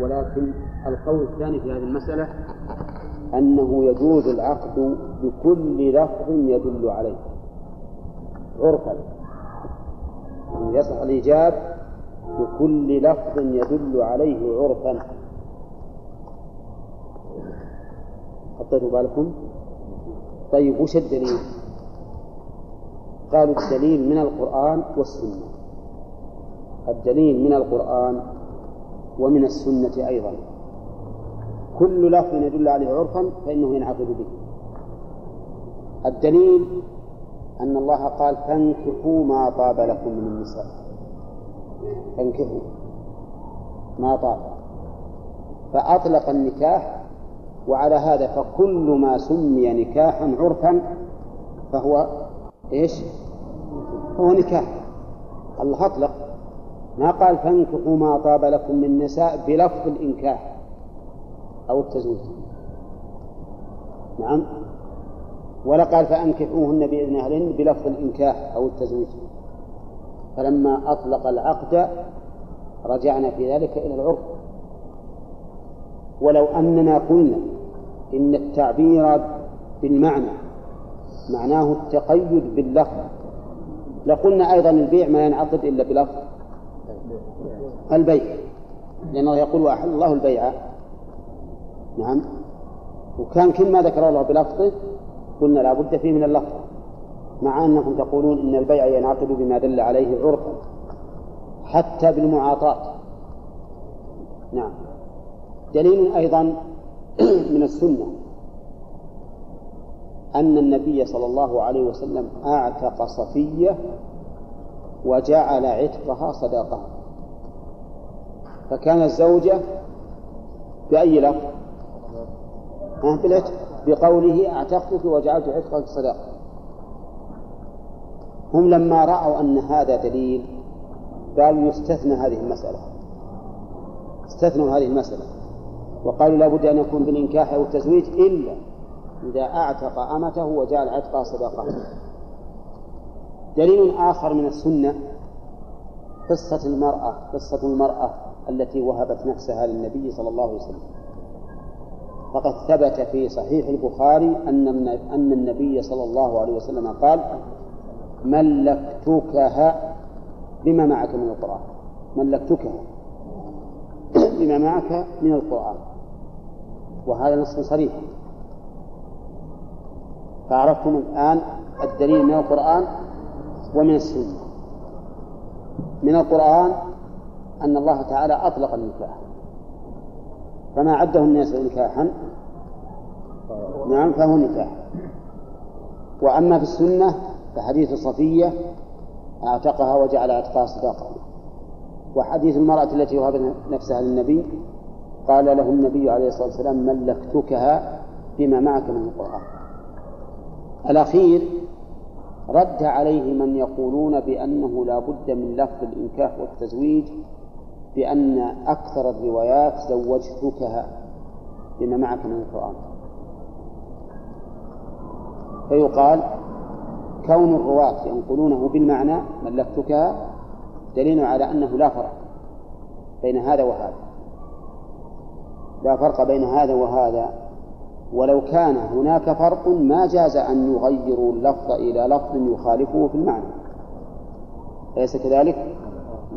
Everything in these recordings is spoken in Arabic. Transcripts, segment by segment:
ولكن القول الثاني في هذه المسألة أنه يجوز العقد بكل لفظ يدل عليه عرفا، يصح الإيجاب بكل لفظ يدل عليه عرفا. حطيتوا بالكم؟ طيب وش الدليل؟ قالوا الدليل من القرآن والسنة. الدليل من القرآن ومن السنة أيضا، كل لفظ يدل عليه عرفا فإنه ينعقد به. الدليل أن الله قال فانكحوا ما طاب لكم من النساء، فانكحوا ما طاب، فأطلق النكاح، وعلى هذا فكل ما سمي نكاحا عرفا فهو إيش؟ هو نكاح. الله أطلق، ما قال فانكحوا ما طاب لكم من النساء بلفظ الإنكاح أو التزويج، نعم، ولا قال فأنكحوهن بإذن أهلهن بلفظ الإنكاح أو التزويج. فلما أطلق العقد رجعنا في ذلك إلى العرف. ولو أننا قلنا إن التعبير بالمعنى معناه التقيد باللفظ لقلنا أيضا البيع ما ينعقد إلا بلفظ البيع، لأنه يقول وأحل الله البيع، نعم، وكان كل ما ذكر الله بلفظه قلنا لا بد فيه من اللفظ، مع أنكم تقولون إن البيع ينعقد بما دل عليه عرفا حتى بالمعاطاة، نعم. دليل أيضا من السنة أن النبي صلى الله عليه وسلم أعتق صفية وجعل عتقها صداقة، فكان الزوجة بأي لفظ؟ بقوله أعتقتك وجعلت عتقك صداقة. هم لما رأوا أن هذا دليل قالوا يستثنى هذه المسألة، استثنوا هذه المسألة وقالوا لا بد أن يكون بالإنكاح أو التزويج إلا إذا أعتق أمته وجعل عتقها صداقة. دليل آخر من السنة قصة المرأة التي وهبت نفسها للنبي صلى الله عليه وسلم، فقد ثبت في صحيح البخاري أن النبي صلى الله عليه وسلم قال ملكتكها بما معك من القرآن، ملكتكها بما معك من القرآن، وهذا نص صريح. فعرفتم الآن الدليل من القرآن ومن السنة. من القرآن أن الله تعالى أطلق النكاح، فما عده الناس نكاحا، نعم، فهو نكاح. وأما في السنة فحديث صفية أعتقها وجعل عتقها صداقة، وحديث المرأة التي وهبت نفسها للنبي قال له النبي عليه الصلاة والسلام ملكتكها بما معك من القرآن. الأخير رد عليه من يقولون بأنه لا بد من لفظ الإنكاح والتزويج، بأن أكثر الروايات زوجتكها بما معك من القرآن، فيقال كون الرواة ينقلونه بالمعنى ملكتكها دليل على أنه لا فرق بين هذا وهذا، لا فرق بين هذا وهذا، ولو كان هناك فرق ما جاز أن يغيروا اللفظ إلى لفظ يخالفه في المعنى، أليس كذلك؟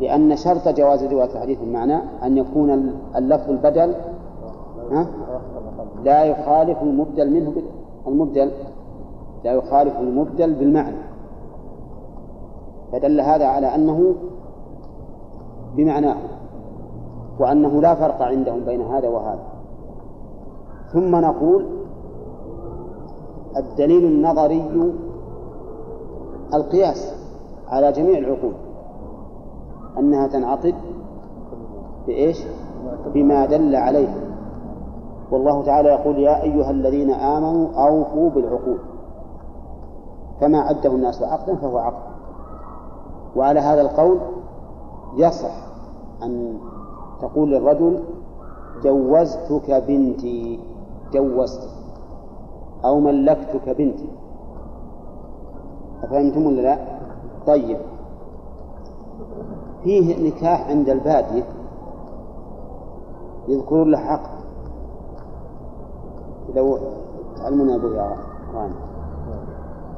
لأن شرط جواز رواية الحديث المعنى أن يكون اللفظ البدل لا يخالف المبدل منه، المبدل لا يخالف المبدل بالمعنى، فدل هذا على أنه بمعناه وأنه لا فرق عندهم بين هذا وهذا. ثم نقول الدليل النظري القياس على جميع العقول أنها تنعقد بإيش؟ بما دل عليه. والله تعالى يقول يا أيها الذين آمنوا أوفوا بالعقود، فما عده الناس عقدا فهو عقد. وعلى هذا القول يصح أن تقول للرجل جوزتك بنتي، جوزت، أو ملكتك بنتي. أفهمتم ولا لا؟ طيب، فيه نكاح عند البادية يذكرون له حق. لو تعلمنا أبو يا قرآن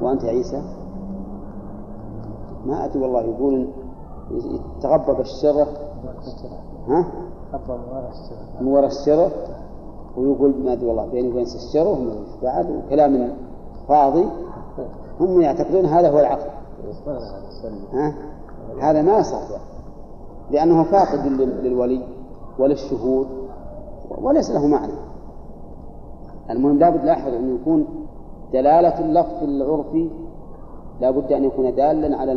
وأنت يا عيسى ما أتي والله يقول تغبب الشرف من وراء الشرف ويقول ما أدري والله بيني وبين الشرف بعد وكلام فاضي. هم يعتقدون هذا هو العقل. هذا ما صح لأنه فاقد للولي وللشهود وليس له معنى. المهم لابد لاحظ أن يكون دلالة اللفظ العرفي لابد أن يكون دالا على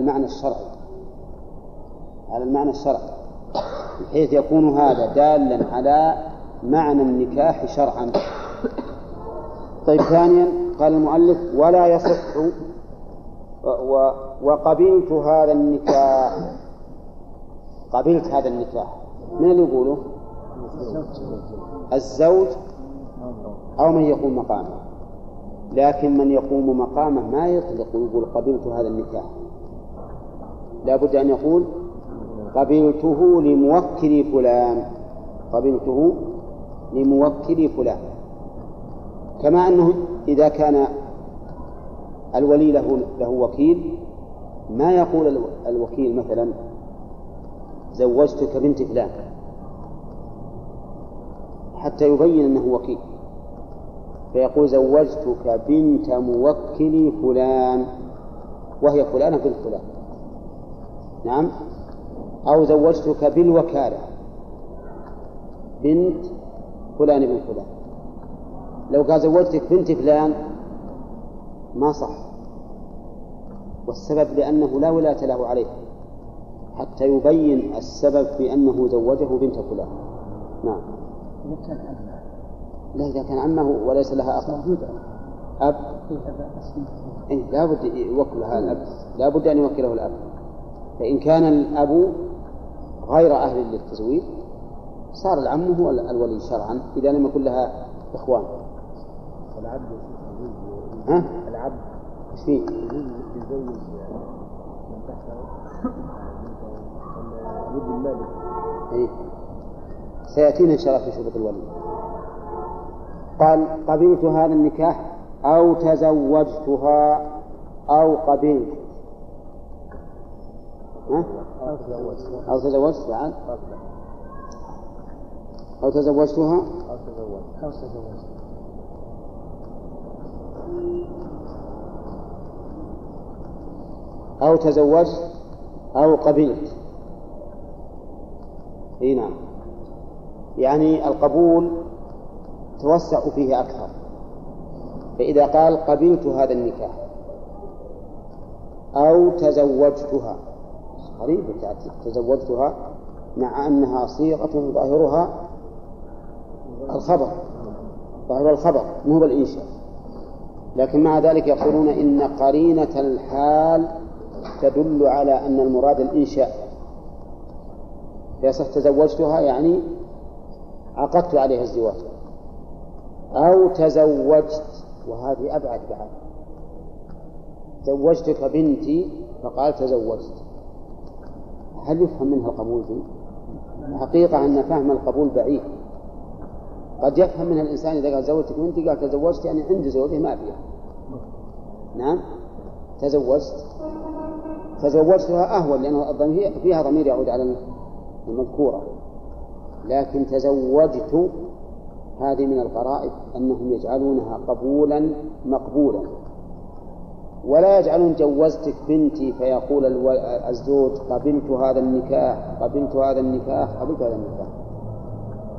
المعنى الشرعي بحيث يكون هذا دالا على معنى النكاح شرعا. طيب ثانيا قال المؤلف ولا يصح وقبلت هذا النكاح. قبلت هذا النكاح من اللي يقوله؟ الزوج أو من يقوم مقامه. لكن من يقوم مقامه ما يطلق ويقول قبلت هذا النكاح، لابد أن يقول قبلته لموكل فلان، كما أنه إذا كان الولي له وكيل ما يقول الوكيل مثلا زوجتك بنت فلان حتى يبين أنه وكيل، فيقول زوجتك بنت موكل فلان وهي فلانة بنت فلان. نعم. أو زوجتك بالوكالة بنت فلان بنت فلان. لو قال زوجتك بنت فلان ما صح، والسبب لأنه لا ولاية له عليه حتى يبين السبب في أنه زوجه بنت فلان. نعم. لا إذا كان عمه وليس لها أخ أب لا بد يوكلها الأب، لا بد أن يوكله الأب. فإن كان الأب غير أهل للتزويج صار العم هو الولي شرعا إذا لم يكن لها إخوان. العبد العبد شيء يزوج من تحته ابن المالك. سيأتينا إن شاء الله في شروط الولي. قال قبلت هذا النكاح أو تزوجتها أو قبلت أو تزوجت بعد أو تزوجتها أو تزوجت. أو تزوجت أو قبلت. إيه نعم، يعني القبول توسع فيه أكثر. فإذا قال قبلت هذا النكاح أو تزوجتها قريب تزوجتها مع أنها صيغة ظاهرها الخبر، ظاهر الخبر مو بالإنشاء، لكن مع ذلك يقولون إن قرينة الحال تدل على أن المراد الإنشاء. فيصح تزوجتها يعني عقدت عليها الزواج. أو تزوجت وهذه أبعد بعد، زوجتك بنتي فقال تزوجت، هل يفهم منها القبول دي؟ الحقيقة أن فهم القبول بعيد. قد يفهم منها الإنسان إذا قال زوجتك بنتي قال تزوجت يعني عندي زوجة ما فيها. نعم تزوجت. تزوجتها أهون لأن فيها ضمير يعود على المذكورة، لكن تزوجت هذه من القرائب أنهم يجعلونها قبولا مقبولا، ولا يجعلون جوزتك بنتي فيقول الزوج قبلت هذا النكاح قبلت هذا النكاح.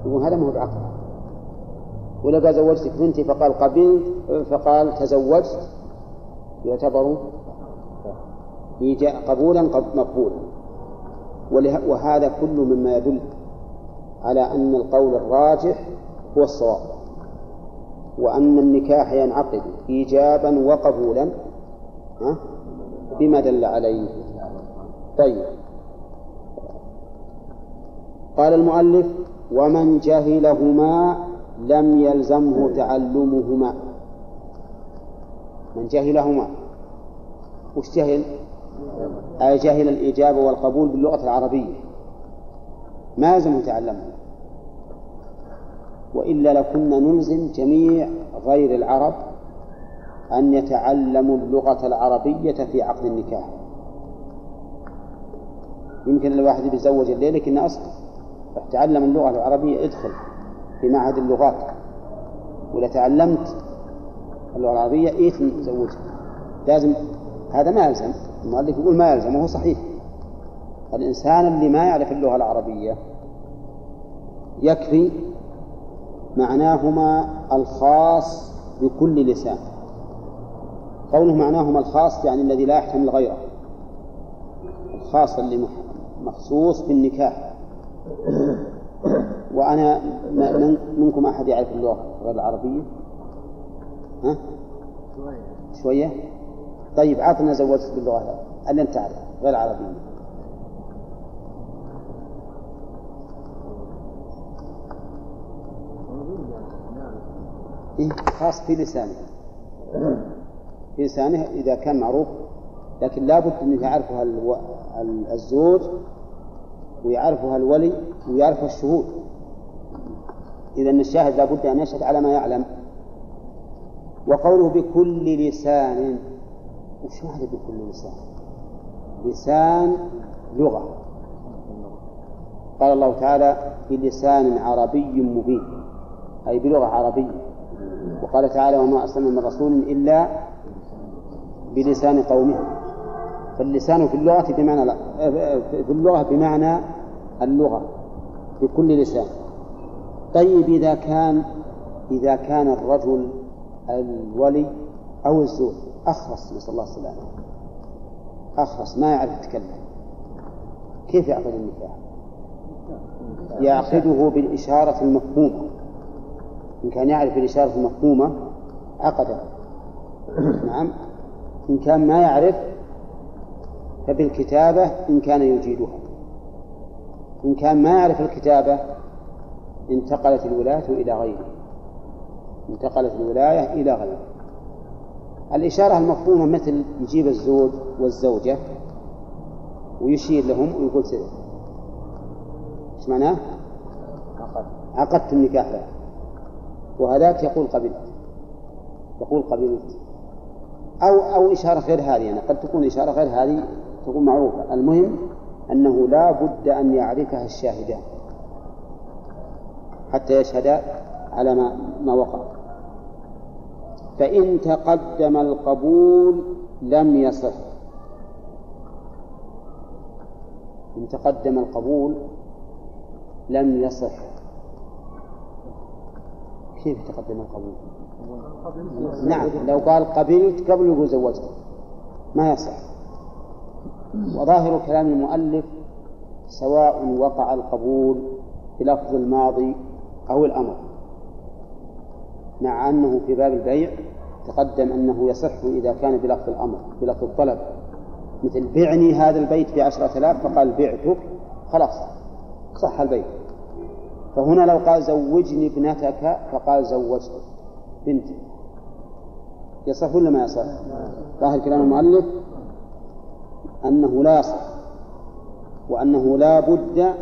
يقول هذا ما هو بعقل. ولقى زوجتك بنتي فقال قبلت فقال تزوجت يعتبر قبولا مقبولا. وهذا كله مما يدل على أن القول الراجح هو الصواب، وأن النكاح ينعقد إيجابا وقبولا بما دل عليه. طيب قال المؤلف ومن جهلهما لم يلزمه تعلمهما. من جهلهما وش جهل؟ أي جهل الإجابة والقبول باللغة العربية ما يلزمه تعلمه. وإلا لكنا نلزم جميع غير العرب أن يتعلموا اللغة العربية في عقد النكاح. يمكن الواحد يتزوج الليلة لكنه أصلا تعلم اللغة العربية، ادخل في معهد اللغات، ولا تعلمت اللغة العربية إيت نتزوجها. لازم هذا ما يلزم، المؤلف يقول ما يلزم وهو صحيح. الإنسان اللي ما يعرف اللغة العربية يكفي معناهما الخاص بكل لسان. قوله معناهما الخاص يعني الذي لا يحتمل غيره، الخاص اللي مخصوص بالنكاح. وأنا منكم أحد يعرف اللغة غير العربية؟ ها؟ شوية. طيب عطنا زوجت باللغة اللي أنت تعرف غير العربية. إيه؟ خاص في لسانه، في لسانه إذا كان معروف، لكن لابد أن يعرفها الزوج ويعرفها الولي ويعرفها الشهود. إذن الشاهد لابد أن يشهد على ما يعلم. وقوله بكل لسان، وش معنى بكل لسان؟ لسان لغة. قال الله تعالى بلسان عربي مبين، أي بلغة عربية. وقال تعالى وما أرسلنا من رسول إلا بلسان قومه. فاللسان في اللغة بمعنى اللغة بكل لسان. طيب إذا كان الرجل الولي أو الزوج أخرس، نسأل الله السلامة، أخرس ما يعرف يتكلم، كيف يعقد النكاح؟ يعقده بالإشارة المفهومة. إن كان يعرف الإشارة المفهومة عقده، نعم. إن كان ما يعرف فبالكتابة إن كان يجيدها. إن كان ما يعرف الكتابة انتقلت الولاية إلى غيره، انتقلت الولاية إلى غيره. الإشارة المفهومة مثل يجيب الزوج والزوجة ويشير لهم ويقول سيدي، ايش معناه؟ عقدت النكاح له. وهذاك يقول قبلت، يقول قبلت. أو إشارة غير هذه، يعني قد تكون إشارة غير هذه تكون معروفة. المهم أنه لا بد أن يعرفها الشاهدان حتى يشهد على ما وقع. فإن تقدم القبول لم يصح. إن تقدم القبول لم يصح. كيف تقدم القبول؟ نعم، لو قال قبلت قبل زوجته ما يصح. وظاهر كلام المؤلف سواء وقع القبول بلفظ الماضي أو الأمر، مع أنه في باب البيع تقدم أنه يصح إذا كان بلفظ الأمر، بلفظ الطلب، مثل بعني هذا البيت ب10,000، فقال بعتك، خلاص صح البيت. فهنا لو قال زوجني ابنتك فقال زوجتك بنتي، يصح ولا ما يصح؟ ظاهر كلام المؤلف أنه لا يصح، وأنه لا بد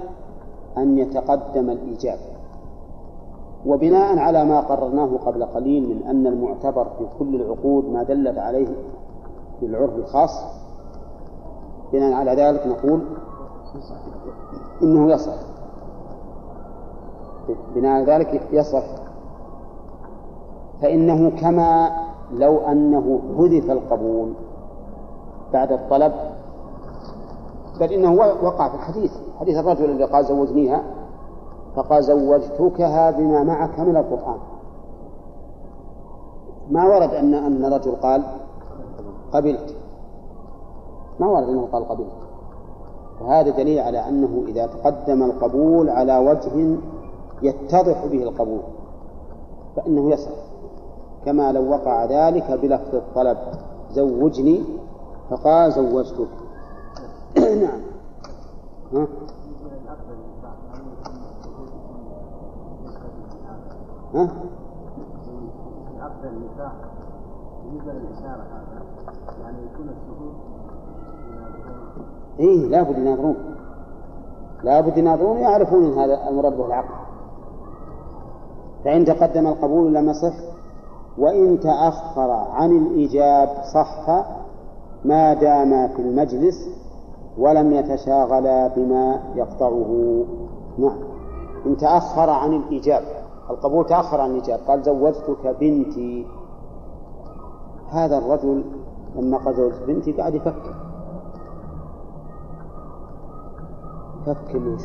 أن يتقدم الإيجاب. وبناء على ما قررناه قبل قليل من أن المعتبر في كل العقود ما دلت عليه في العرف الخاص، بناء على ذلك نقول إنه يصح، بناء على ذلك يصح. فإنه كما لو أنه حذف القبول بعد الطلب، بل إنه وقع في الحديث، حديث الرجل الذي قال زوجنيها فقال زوجتكها بما معك من القرآن. ما ورد أن الرجل قال قبلت، ما ورد أنه قال قبلت. وهذا دليل على أنه إذا تقدم القبول على وجه يتضح به القبول فإنه يصح، كما لو وقع ذلك بلفظ الطلب زوجني فقال زوجتك. نعم. ها؟ ها؟ عقد النكاح بالنسبة للإشارة هذا يعني يكون الشهود إيه لابد يناظرون، يعرفون هذا المراد بالعقد. فإن تقدم القبول لم يصح، وإن تأخر عن الإيجاب صح ما دام في المجلس ولم يتشاغل بما يقطعه. نعم، إن تأخر عن الإيجاب، القبول تأخر عن الإيجاب، قال زوجتك بنتي، هذا الرجل لما قال زوجت بنتي قاعد يفكر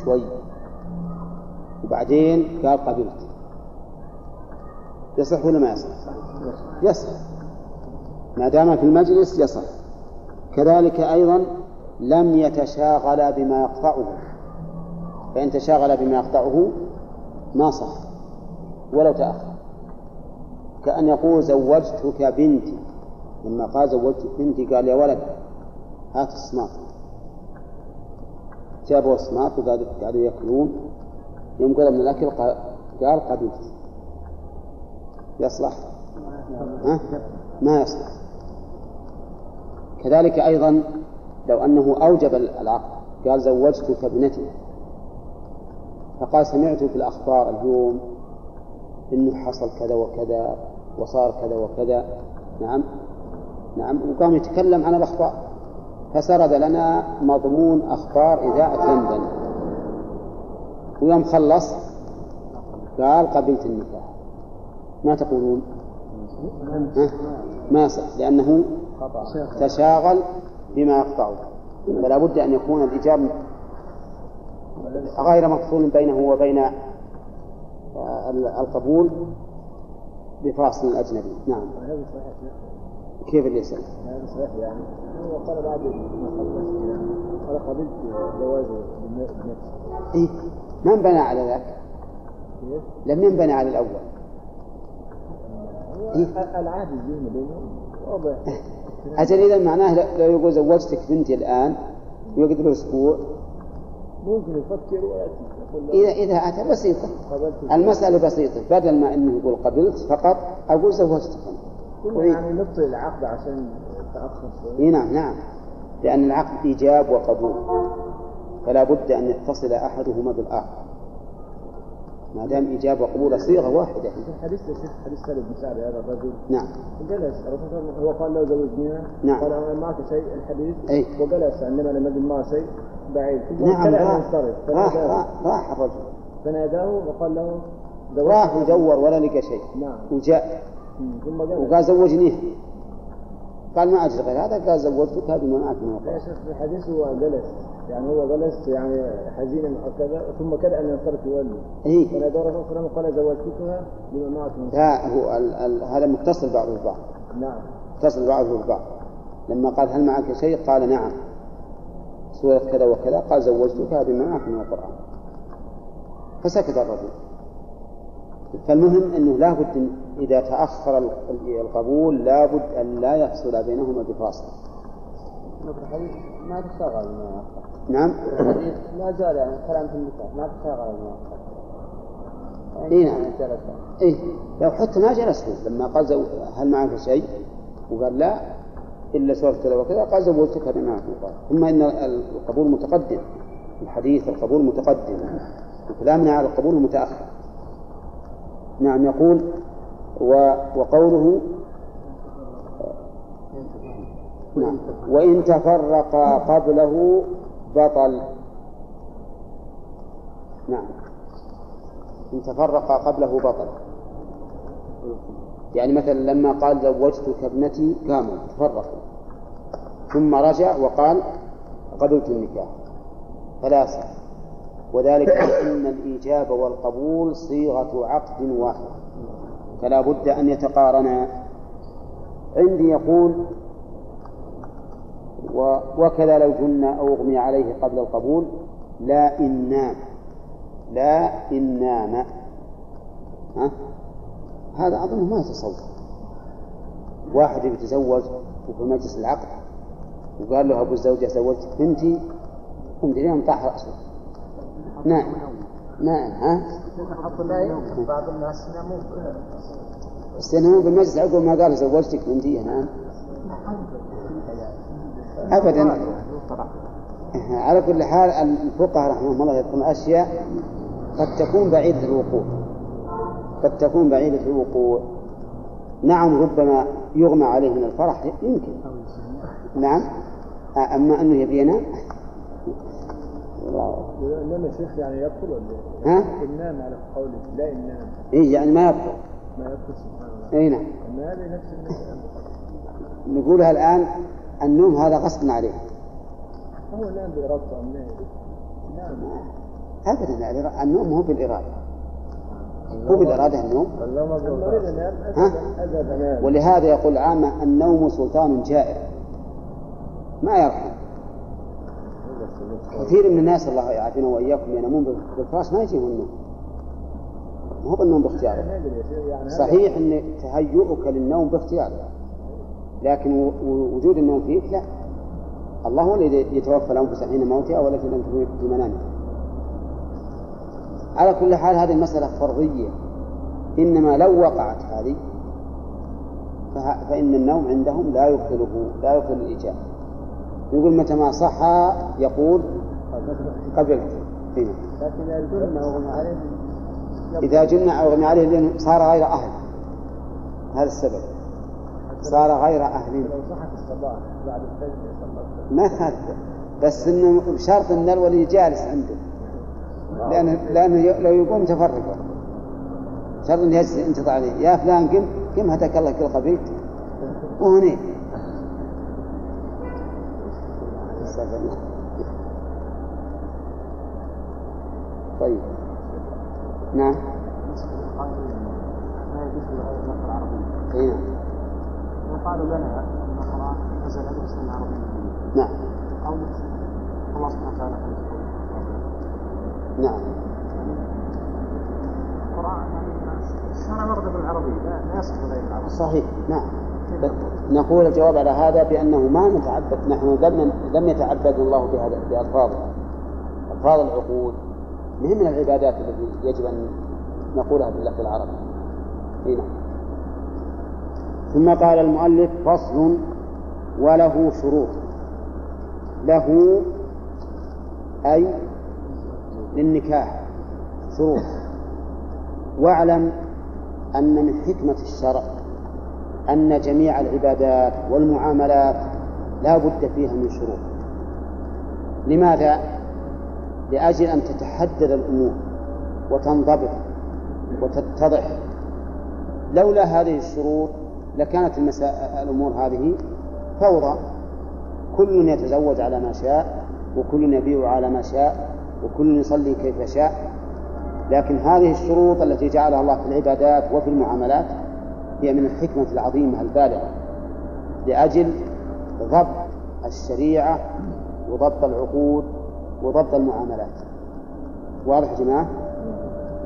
شوي وبعدين قال قبلت، يصح ولا ما يصح؟ يصح ما دام في المجلس يصح. كذلك أيضا لم يتشاغل بما يقطعه، فإن تشاغل بما يقطعه ما صح ولو تأخر، كأن يقول زوجتك بنتي، لما قال زوجتك بنتي قال يا ولد هات الصماط، جابوا الصماط وقعدوا يأكلون، يوم قضى من الأكل قال قبلت، يصلح؟ ما يصلح. كذلك أيضا لو أنه أوجب العقد قال زوجتك ابنتي، فقال سمعت في الأخبار اليوم إنه حصل كذا وكذا وصار كذا وكذا، نعم نعم، وقام يتكلم عن الأخبار، فسرد لنا مضمون أخبار إذاعة لندن، ويوم خلص قال قبلت النكاح، ما تقولون؟ ما صح، لأنه تشاغل بما يقطعه، فلا بد أن يكون الإجابة غير مفصول بينه وبين القبول بفاصل الأجنبي. نعم، كيف اللي يسأل؟ هذا صحيح يعني، وقال بعد ما خلص قال قبلت جوازه بالنفس، من بنى على ذاك؟ لم ينبنى على الأول، العادي يجينا بينهم واضح. أجل إذا معناه لو يقول زوجتك بنتي الآن ويقعد له أسبوع ممكن يفكر ويأتي، إذا أتى بسيطة، المسألة بسيطة، بدل ما أنه يقول قبلت فقط أقول زوجتك، يعني نبطل العقد عشان تأخر شوية. نعم نعم، لأن العقد إيجاب وقبول، فلا بد أن يتصل أحدهما بالآخر، ما دام إجابة وقبول صيغة واحدة. حديث سالم بن سعد هذا الرجل، نعم، جلس هو قال لو زوجنيها، نعم، قال أنا معك شيء الحديث، أي، وجلس عندما لم يجد معه شيء بعيد، نعم، راح الرجل فناداه وقال له راح ودور ولا لقى شيء، نعم، وجاء وقال زوجنيها، قال ما أجل غير هذا، قال زوجتك هذه ما معك من وقت. الحديث هو جلس، يعني هو جلس يعني حزينا وكذا، ثم كدأ أن ينصرف يولي، فأنا دورة أخرى وقال زوجتها لما معك من وقت. هذا متصل بعضه البعض، نعم، متصل بعضه البعض، لما قال هل معك شيء قال نعم سورة كذا وكذا، قال زوجتك هذه ما معك من القرآن، فسكت الرجل. فالمهم أنه لا بد إذا تأخر القبول لا بد أن لا يحصل بينهما بفاصل. ما تشاغل المواقع، نعم، ما زال يعني كلام في المكان ما تشاغل المواقع، إيه نعم، إيه لو حتى ما جلس لما قال هل معك شيء وقال لا إلا سورة كذا وكذا، قال زوجتك هذا معك وقال. ثم إن القبول متقدم، الحديث القبول متقدم، وكلامنا على القبول متأخر. نعم، يقول وقوله نعم وإن تفرقا قبله بطل، نعم، إن تفرقا قبله بطل، يعني مثلا لما قال زوجتك ابنتي قاموا تفرقوا ثم رجع وقال قبلت النكاح فلا صح، وذلك أن الإيجاب والقبول صيغة عقد واحد فلا بد أن يتقارنا. عندي يقول وكذا لو كنا أو أغمي عليه قبل القبول لا إن نام، لا إن نام، هذا أظنه ما يتصور، واحد يتزوج وفي مجلس العقد وقال له أبو الزوجة زوجتك بنتي، قم دليلهم طاح رأسه نائم نائم، بعض الناس ينامون بالمجلس عقب ما قال زوجتك بنتي نام أبدا. على كل حال الفقهاء رحمهم الله يذكرون أشياء قد تكون بعيدة الوقوع، قد تكون بعيدة الوقوع. نعم ربما يغمى عليه من الفرح يمكن، نعم، أما أنه يبينا والنام يا شيخ يعني يبطل ولا ها؟ النام على قولك لا النام إيه يعني ما يبطل، ما يبطل سبحان الله. أي نعم، ما هذه نفس نقولها الآن. النوم هذا غصب عليه، هو نام بإرادة أم نام؟ أبدا، النوم هو بالإرادة، هو بالإرادة النوم. ولهذا يقول عامة النوم سلطان جائر ما يرحم. كثير من الناس الله يعافينا وإياكم ينامون بالفراش ما يجيهم النوم، ما هو النوم باختياره. صحيح أن تهيئك للنوم باختياره، لكن وجود النوم فيك لا. الله هو الذي يتوفى الأنفس حين موتها والتي لم تمت في منامها. على كل حال هذه المسألة فرضية، إنما لو وقعت هذه فإن النوم عندهم لا يقتله، لا يقتل الإجابة. يقول متى ما صحى يقول قبل فينا، إذا جنع أغمي عليه صار غير أهل، هذا السبب، صار غير أهل. ما هذا بس إنه بشرط إن الولي جالس عنده، لأنه لو يقوم تفرقه شرط إن يجلس انتظر عليه يا فلان قم قم هتك الله كل قبيل وهني. طيب نعم قالوا لنا أن القرآن نزل باللسان العربي. نعم. قول الله سبحانه وتعالى. نعم. القرآن شرع ورد بالعربي لا يصح غير العربي. صحيح. نعم. نقول الجواب على هذا بأنه ما نتعبد، نحن لم يتعبد الله بهذا بألفاظ العقود. مهم العبادات التي يجب أن نقولها باللفظ العربي. نعم. ثم قال المؤلف فصل وله شروط. له أي للنكاح شروط. واعلم أن من حكمة الشرع أن جميع العبادات والمعاملات لا بد فيها من شروط. لماذا؟ لأجل أن تتحدد الأمور وتنضبط وتتضح. لولا هذه الشروط لكانت الأمور هذه فوضى، كل يتزوج على ما شاء، وكل يبيع على ما شاء، وكل يصلي كيف شاء. لكن هذه الشروط التي جعلها الله في العبادات وفي المعاملات هي من الحكمة العظيمة البالغة لأجل ضبط الشريعة وضبط العقود وضبط المعاملات. واضح يا جماعة؟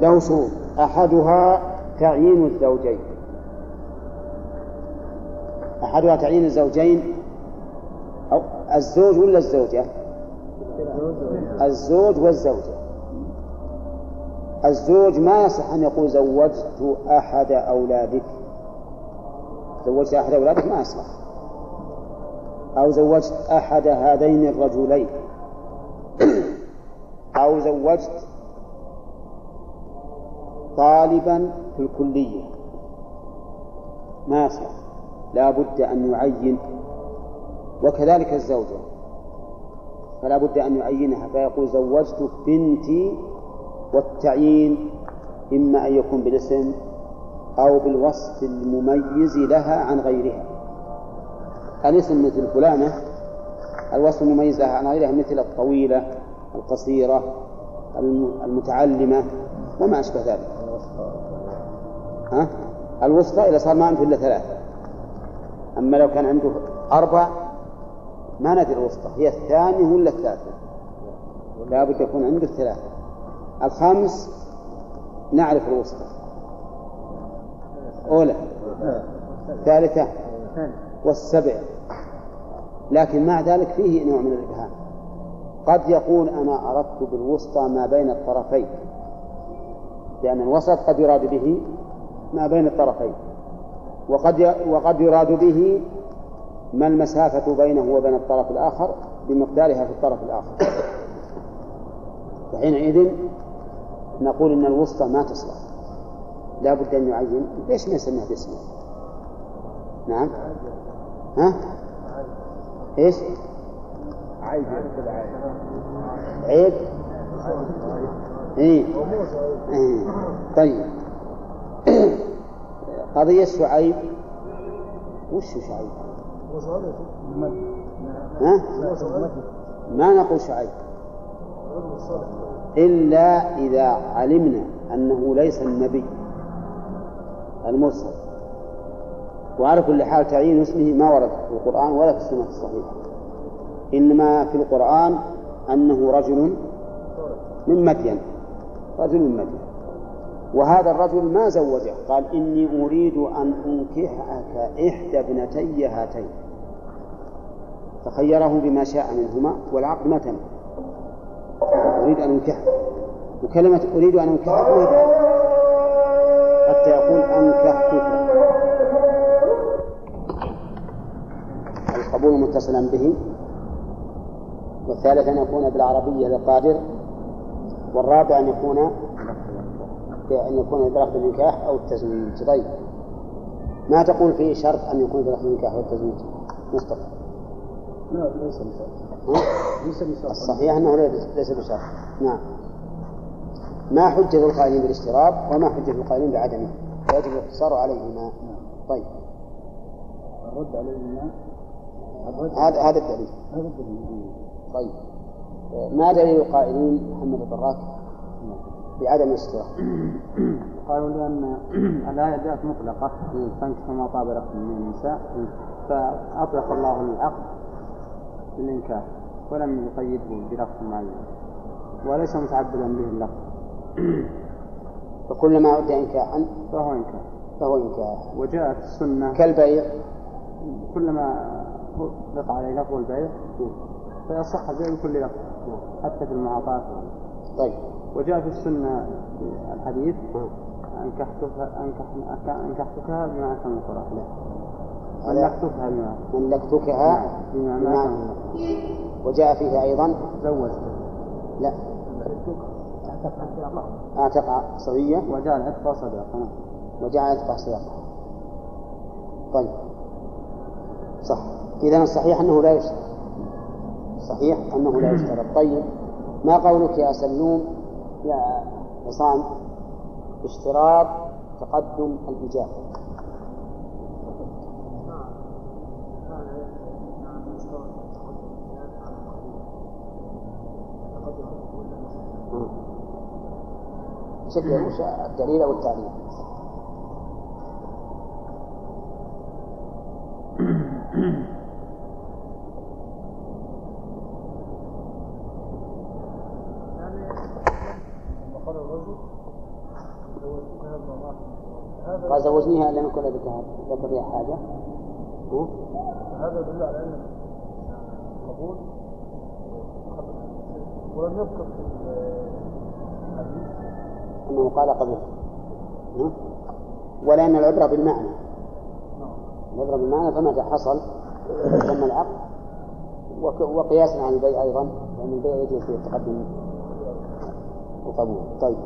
له شروط. أحدها تعيين الزوجين، أحدها تعيين الزوجين أو الزوج ولا الزوجة؟ الزوج والزوجة. الزوج ما يصح أن يقول زوجت أحد أولادك، زوجت أحد أولادك ما يصح، أو زوجت أحد هذين الرجلين، أو زوجت طالبا في الكلية، ما يصح، لا بد أن يعين. وكذلك الزوجة فلا بد أن يعينها، فيقول زوجت بنتي. والتعيين إما أن يكون بالاسم أو بالوصف المميز لها عن غيرها. الاسم مثل فلانة، الوصف المميز لها عن غيرها مثل الطويلة القصيرة المتعلمة وما أشبه ذلك. الوسطى إذا صار ما عنده إلا ثلاثة، أما لو كان عنده أربع ما ندري الوسطى هي الثاني ولا الثالثة، لا بد يكون عنده الثلاثة. الخامس نعرف الوسطى، أولى ثالثة والسبع، لكن مع ذلك فيه نوع من الإبهام. قد يقول أنا أردت بالوسطى ما بين الطرفين، لأن الوسط قد يراد به ما بين الطرفين، وقد يراد به ما المسافة بينه وبين الطرف الآخر بمقدارها في الطرف الآخر، فحينئذ نقول إن الوسطى ما تصلح، لا بد أن يعين. ليش ما يسميه باسمه؟ نعم ها؟ إيش؟ عيب عيب إيه؟ إيه؟ طيب قضية شعيب وش شعيب؟ ها؟ ما نقول شعيب إلا إذا علمنا أنه ليس النبي المرسل. وعلى كل حال تعيين اسمه ما ورد في القرآن ولا في السنة الصحيحة، إنما في القرآن أنه رجل من مدين، رجل من مدين، وهذا الرجل ما زوجه، قال إني أريد أن أنكحك إحدى ابنتي هاتين، فخيره بما شاء منهما والعقد ما تم. أريد أن أنكحك، وكلمة أريد أن أنكحك حتى يقول أنكحتك، القبول متصلا به، والثالث أن يكون بالعربية للقادر، والرابع أن يكون برفض النكاح أو التزويج. طيب ما تقول في شرط أن يكون برفض النكاح أو التزويج مصطفى؟ لا ليس بشرط، الصحيح أنه ليس بشرط. نعم. ما حجة القائلين بالاشتراط وما حجة القائلين بعدمه؟ يجب الاقتصار عليهما. طيب الرد عليهما هذا الدليل. طيب ما دليل القائلين محمد البراك بعدم الاشتراط؟ قالوا لأن الآية جاءت مطلقة فانكحوا ما طاب لكم من النساء، فأطلق الله العقد للإنكاح ولم يقيده بلفظ معين وليس متعبدا به اللفظ، فكلما عد إنكاحا فهو إنكاح. وجاءت السنة كالبيع، كلما أطلق عليه لفظ البيع فيصح بيع كل لفظ حتى في المعاطات. طيب وجاء في السنة الحديث أنكحتكها بما كان القرآن، ملكتكها بما وجاء فيه أيضا زوجت، لا أعتق صبية وجعل أتقى صداقة. طيب صح، إذن الصحيح أنه لا يشترط. طيب ما قولك يا سلوم يا عصام اشتراط تقدم الإجابة؟ شكل وش الدليل أو التعليل؟ قال زوجنيها لم يكن ذكر لها حاجة، هذا يدل على أن قبول ولم يذكر أنه قال قبل، ولا أن العبرة بالمعنى، فمتى حصل تم العقد، وقياسا عن البيع أيضا، لأن البيع يجب في التقدم وقبول. طيب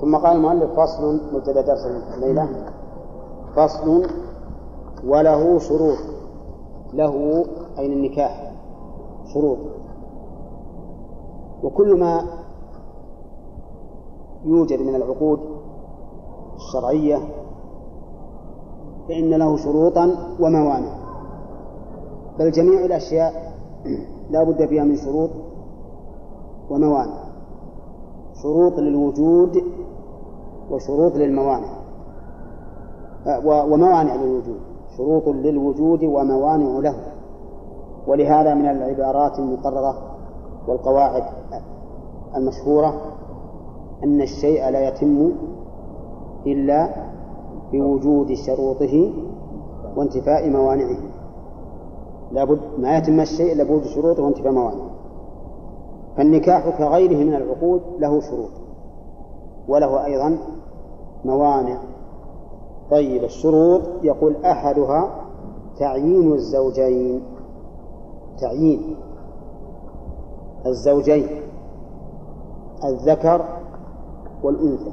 ثم قال المؤلف فصل، مبتدأ درس الليلة فصل وله شروط، له أين النكاح شروط، وكل ما يوجد من العقود الشرعية فإن له شروطا وموانع، بل جميع الأشياء لا بد فيها من شروط وموانع، شروط للوجود وشروط للموانع، وموانع للوجود، شروط للوجود وموانع له. ولهذا من العبارات المقررة والقواعد المشهورة أن الشيء لا يتم إلا بوجود شروطه وانتفاء موانعه، لابد ما يتم الشيء إلا بوجود شروطه وانتفاء موانعه. فالنكاح كغيره من العقود له شروط وله أيضا موانع. طيب الشروط يقول أحدها تعيين الزوجين الذكر والأنثى،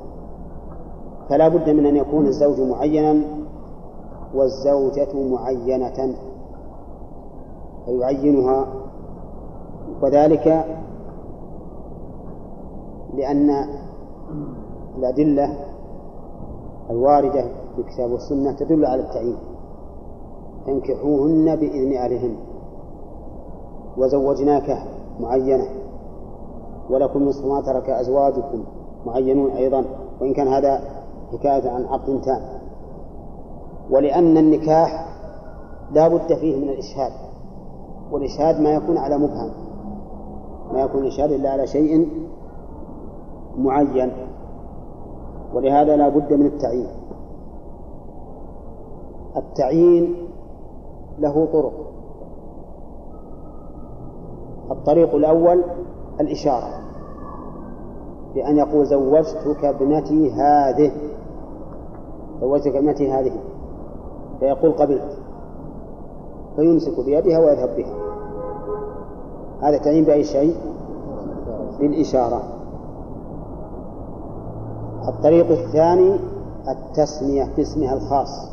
فلا بد من أن يكون الزوج معينا والزوجة معينة فيعينها، وذلك لأن الأدلة الواردة في الكتاب والسنة تدل على التعيين، فانكحوهن بإذن أهلهن وزوجناك معينة ولكم نصف ما ترك أزواجكم معينون أيضا، وإن كان هذا حكاية عن عقد تام. ولأن النكاح لا بد فيه من الإشهاد، والإشهاد ما يكون على مبهم، ما يكون الإشهاد إلا على شيء معين، ولهذا لا بد من التعيين. التعيين له طرق، الطريق الأول الإشارة، بأن يقول زوجتك ابنتي هذه، زوجتك ابنتي هذه، فيقول قبلت، فيمسك بيدها ويذهب بها. هذا تعيين بأي شيء؟ بالإشارة. الطريق الثاني التسمية باسمها الخاص،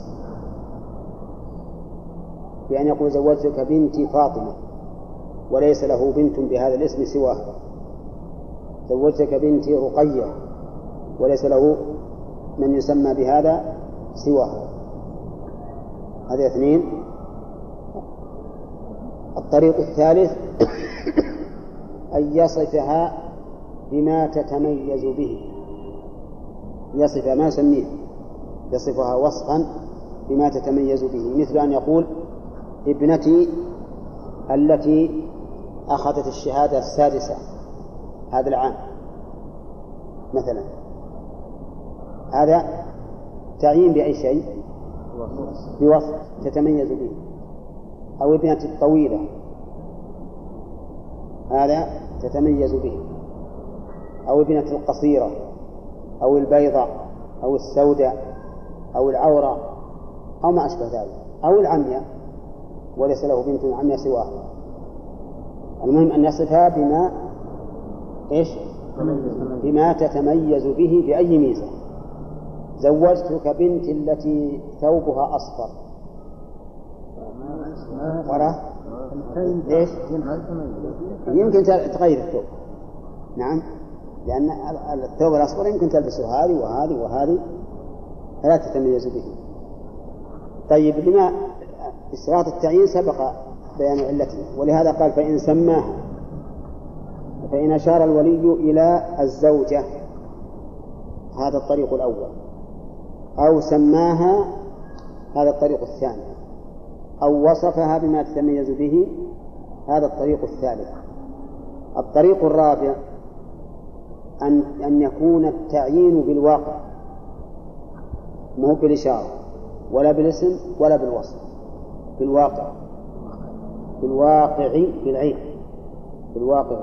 بأن يقول زوجتك بنتي فاطمة وليس له بنت بهذا الاسم سواها، زوجتك بنتي رقية وليس له من يسمى بهذا سواها. هذه اثنين. الطريق الثالث أن يصفها بما تتميز به، يصف ما سميه، يصفها وصفا بما تتميز به، مثل أن يقول ابنتي التي أخذت الشهادة السادسة هذا العام مثلا، هذا تعيين بأي شيء؟ بوصف تتميز به. أو ابنتي الطويلة، هذا تتميز به، أو ابنتي القصيرة أو البيضاء أو السوداء أو العورة أو ما أشبه ذلك، أو العمياء وليس له بنت عمياء سواه. المهم أن يصفها بما إيش؟ بما تتميز به، بأي ميزة. زوجتك بنت التي ثوبها أصفر، وراء ليش؟ يمكن تغير الثوب، نعم، لأن الثوب الأصفر يمكن تلبسه هذه وهذه وهذه، فلا تتميز به. طيب لما إسراط التعيين سبق بيان علته، ولهذا قال فإن سماها، فإن أشار الولي إلى الزوجة، هذا الطريق الأول، أو سماها، هذا الطريق الثاني، أو وصفها بما تتميز به، هذا الطريق الثالث. الطريق الرابع أن يكون التعيين بالواقع، مو بالإشارة ولا بالاسم ولا بالوصف، بالواقع، بالواقع، بالعين، بالواقع،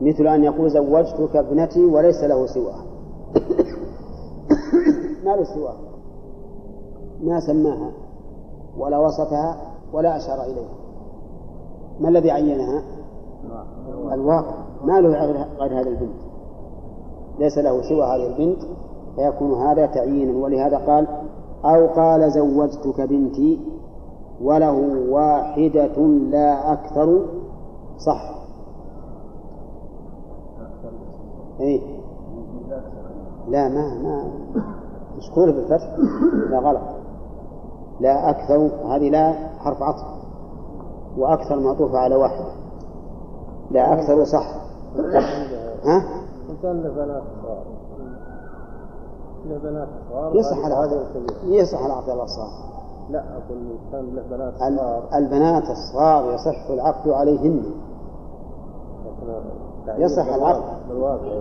مثل أن يقول زوجتك ابنتي وليس له سواها، ما له سواها، ما سماها ولا وصفها ولا أشار إليها، ما الذي عينها؟ الواقع، ما له غير هذا البنت، ليس له سوى هذه البنت، فيكون هذا تعيينا. ولهذا قال أو قال زوجتك بنتي وله واحدة لا أكثر، صح؟ إيه؟ لا، ما مشكور بالفتح، لا غلط، لا أكثر هذه لا حرف عطف، وأكثر معطوفة على واحدة، لا أكثر صح. ها؟ يصح العقد للصغار، لا أقول كان لبنات صغار، البنات الصغار يصح العقد عليهن، يصح العقد بالواقع.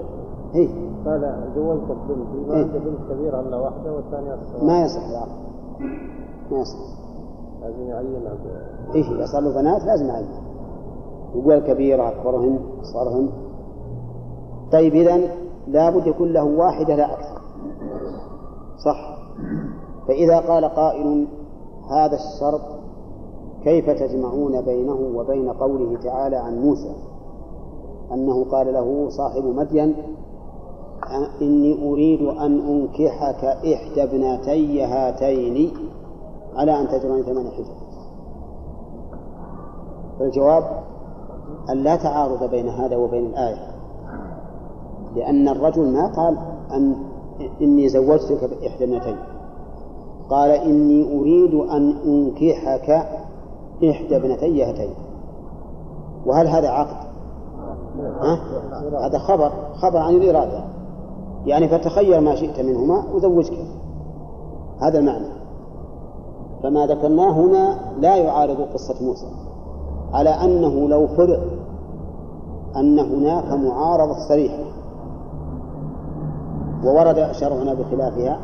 إيه؟ فلا زوجت بنتي وأنت بنت كبيرة إلا واحدة والثانية الصغار، ما يصح العقد، ما يصح، لازم يعين عقد. إيه يصح له بنات لازم يعين، يقول كبيرة أكبرهن أصغرهن. طيب إذن لا بد يكون له واحدة لا أكثر، صح؟ فإذا قال قائل هذا الشرط كيف تجمعون بينه وبين قوله تعالى عن موسى أنه قال له صاحب مدين إني أريد أن أنكحك إحدى ابنتي هاتين على أن تجرني 8 حجج. فالجواب أن لا تعارض بين هذا وبين الآية، لأن الرجل ما قال أن إني زوجتك إحدى ابنتي، قال إني أريد أن أنكحك إحدى ابنتي هاتين. وهل هذا عقد؟ هذا خبر عن الإرادة، يعني فتخير ما شئت منهما وزوجك، هذا المعنى. فما ذكرناه هنا لا يعارض قصة موسى، على أنه لو فرض أن هناك معارضة صريحة وورد شرعنا بخلافها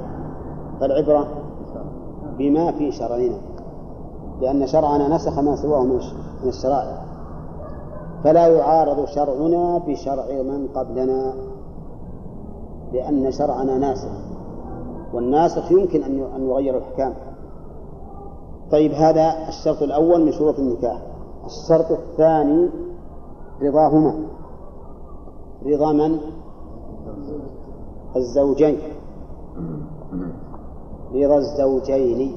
فالعبرة بما في شرعنا، لأن شرعنا نسخ ما سواه من الشرائع، فلا يعارض شرعنا بشرع من قبلنا، لأن شرعنا ناسخ، والناسخ يمكن أن يغير الأحكام. طيب، هذا الشرط الأول من شروط النكاح. الشرط الثاني رضاهما، رضا من؟ الزوجين، رضا الزوجين.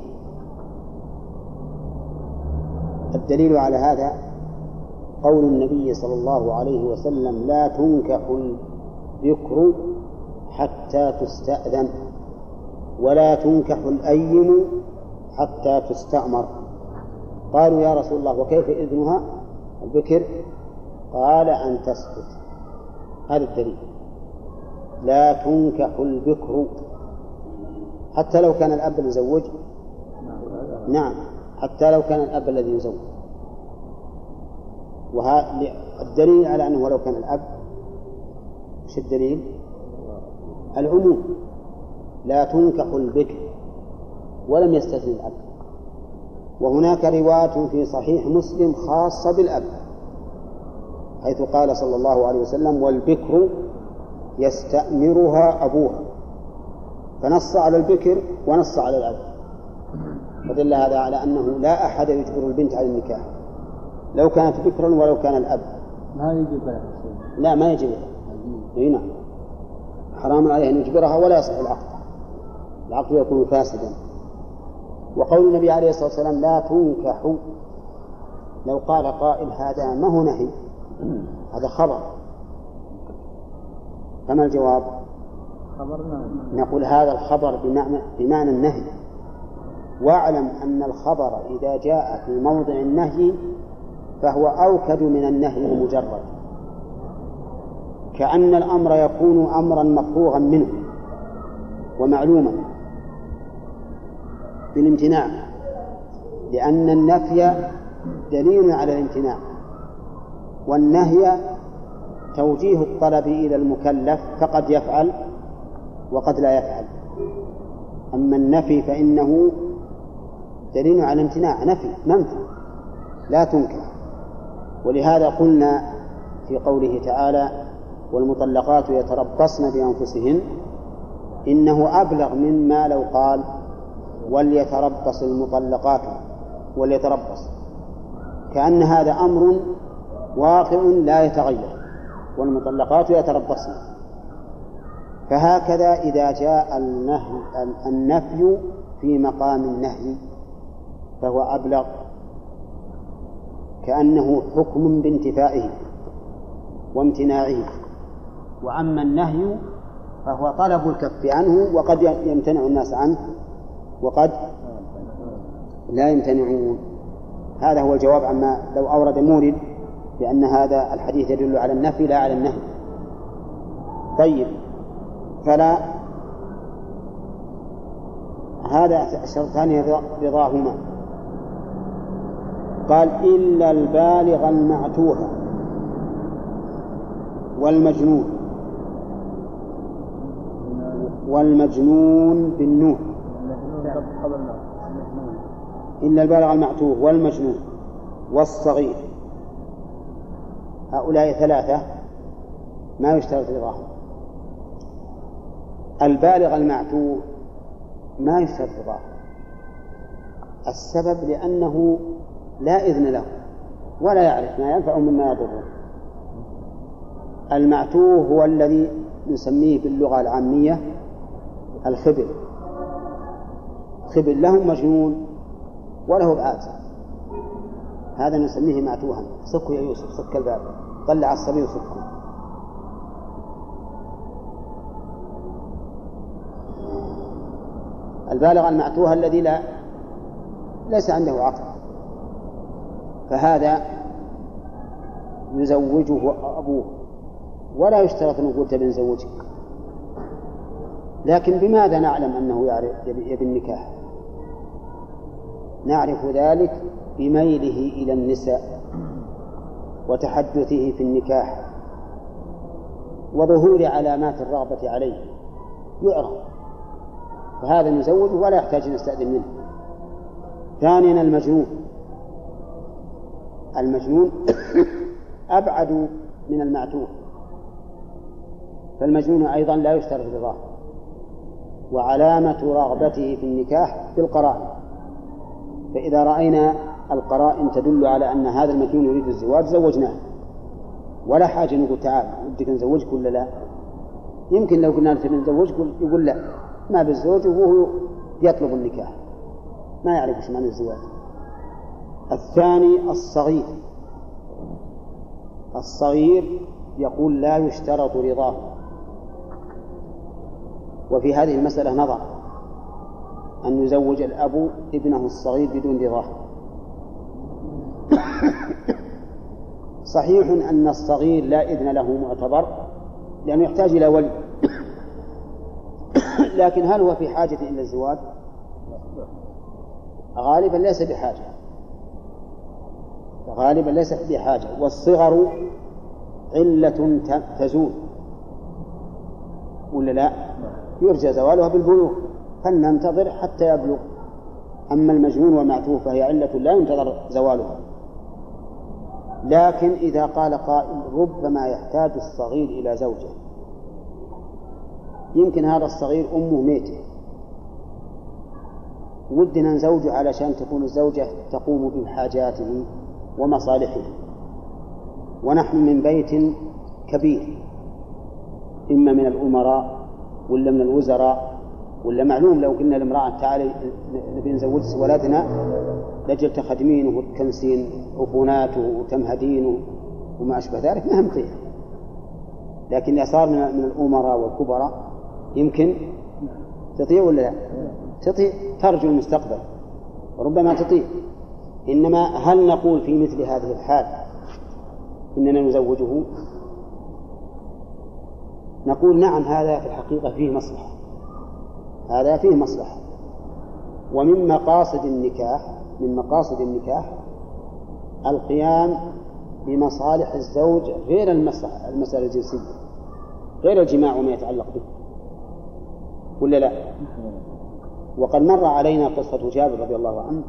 الدليل على هذا قول النبي صلى الله عليه وسلم: لا تنكح البكر حتى تستأذن، ولا تنكح الأيم حتى تستأمر. قالوا: يا رسول الله، وكيف إذنها البكر؟ قال: أن تسكت. هذا الدليل، لا تنكح البكر حتى لو كان الأب الذي يزوج. نعم، حتى لو كان الأب الذي يزوج. والدليل على أنه ولو كان الأب، وش الدليل؟ العموم، لا تنكح البكر، ولم يستثن الأب. وهناك رواية في صحيح مسلم خاصة بالأب، حيث قال صلى الله عليه وسلم: والبكر يستأمرها أبوها، فنص على البكر ونص على الأب. فدل هذا على أنه لا أحد يجبر البنت على النكاح، لو كانت بكرا ولو كان الأب. ما يجبرها؟ لا، ما يجبرها، هنا حرام عليه أن يجبرها ولا يصح العقد، العقد يكون فاسدا. وقول النبي عليه الصلاة والسلام: لا تنكحوا، لو قال قائل هذا ما هو نهي، هذا خبر، فما الجواب؟ نقول هذا الخبر بمعنى النهي. واعلم أن الخبر إذا جاء في موضع النهي فهو أوكد من النهي المجرد، كأن الأمر يكون أمرا مفروغا منه ومعلوما بالامتناع، لأن النفي دليل على الامتناع، والنهي توجيه الطلب إلى المكلف، فقد يفعل وقد لا يفعل. أما النفي فإنه دليل على الامتناع، نفي منفي، لا تنكر. ولهذا قلنا في قوله تعالى: والمطلقات يتربصن بأنفسهن، إنه أبلغ مما لو قال: وليتربص المطلقات وليتربص، كأن هذا أمر واقع لا يتغير، والمطلقات يتربصن. فهكذا إذا جاء النفي في مقام النهي فهو أبلغ، كأنه حكم بانتفائه وامتناعه. وأما النهي فهو طلب الكف عنه، وقد يمتنع الناس عنه وقد لا يمتنعون. هذا هو الجواب عما لو أورد مورد، لأن هذا الحديث يدل على النفي لا على النهي. طيب، فلا، هذا الشرطان رضاهما. قال: إلا البالغ المعتوه والمجنون، والمجنون بالنون، إلا البالغ المعتوه والمجنون والصغير، هؤلاء 3 ما يشترط رضاهم. البالغ المعتوه ما يشترط رضاه، السبب لأنه لا إذن له ولا يعرف ما ينفع مما يضره. المعتوه هو الذي نسميه باللغة العامية الخبل. خبل له مجنون وله بعازة، هذا نسميه معتوها. سكوا يا يوسف، سك الباب، طلع الصبي وسكوا. البالغ المعتوه الذي ليس عنده عقل، فهذا يزوجه أبوه ولا يشترط أن قلت بنزوجك، لكن بماذا نعلم أنه يبي النكاح؟ نعرف ذلك بميله إلى النساء وتحدثه في النكاح وظهور علامات الرغبة عليه، يعرف، فهذا نزوج ولا يحتاج أن نستأذن منه. ثانيا المجنون، المجنون أبعد من المعتوه، فالمجنون أيضا لا يشترط رضاه، وعلامة رغبته في النكاح في القرائن، فإذا رأينا القرائن تدل على أن هذا المجنون يريد الزواج زوجناه، ولا حاجة نقول تعال بدك نزوجك ولا لا. يمكن لو قلنا نبي نزوجك يقول لا ما بالزوج، وهو يطلب النكاح ما يعرف ايش معنى الزواج. الثاني الصغير، الصغير يقول لا يشترط رضاه، وفي هذه المسألة نظر أن يزوج الأب ابنه الصغير بدون رضاه. صحيح أن الصغير لا إذن له معتبر لأنه يحتاج إلى ولي، لكن هل هو في حاجة إلى الزواج؟ غالبا ليس بحاجة، غالبا ليس بحاجة. والصغر علة تزول ولا لا؟ يرجى زوالها بالبلوغ، فلننتظر حتى يبلغ. أما المجنون والمعتوه فهي علة لا ينتظر زوالها. لكن إذا قال قائل ربما يحتاج الصغير إلى زوجة، يمكن هذا الصغير أمه ميته ودنا نزوجه علشان تكون الزوجة تقوم بحاجاته ومصالحه، ونحن من بيت كبير، إما من الأمراء ولا من الوزراء، ولا معلوم لو قلنا لامرأة تعالي نبي نزوج ولدنا لجل تخدمينه وتكنسين عفوناته وتمهدينه وما أشبه ذلك ما هم فيه. لكن صار من الأمراء والكبراء يمكن تطيع ولا لا؟ تطيع، ترجو المستقبل ربما تطيع. إنما هل نقول في مثل هذه الحال إننا نزوجه؟ نقول نعم هذا في الحقيقة فيه مصلحة، هذا فيه مصلحة. ومن مقاصد النكاح، من مقاصد النكاح القيام بمصالح الزوج غير المسألة الجنسية، غير الجماع وما يتعلق به، ولا لا؟ وقد مر علينا قصة جابر رضي الله عنه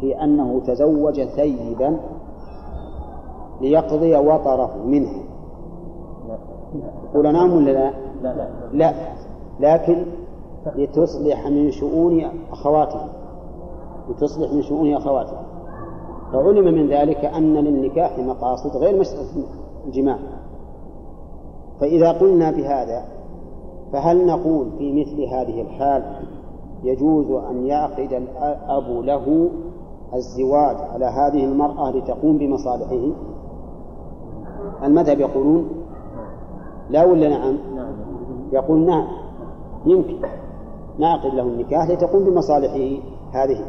في أنه تزوج ثيبا ليقضي وطره منه. قل نعم ولا لا؟ لا، لكن لتصلح من شؤون أخواته، لتصلح من شؤون أخواته. فعلم من ذلك أن للنكاح مقاصد غير مسألة الجماع. فإذا قلنا بهذا فهل نقول في مثل هذه الحال يجوز أن يعقد الأب له الزواج على هذه المرأة لتقوم بمصالحه؟ المذهب يقولون لا ولا نعم؟ يقول نعم يمكن نعقد له النكاح لتقوم بمصالحه هذه،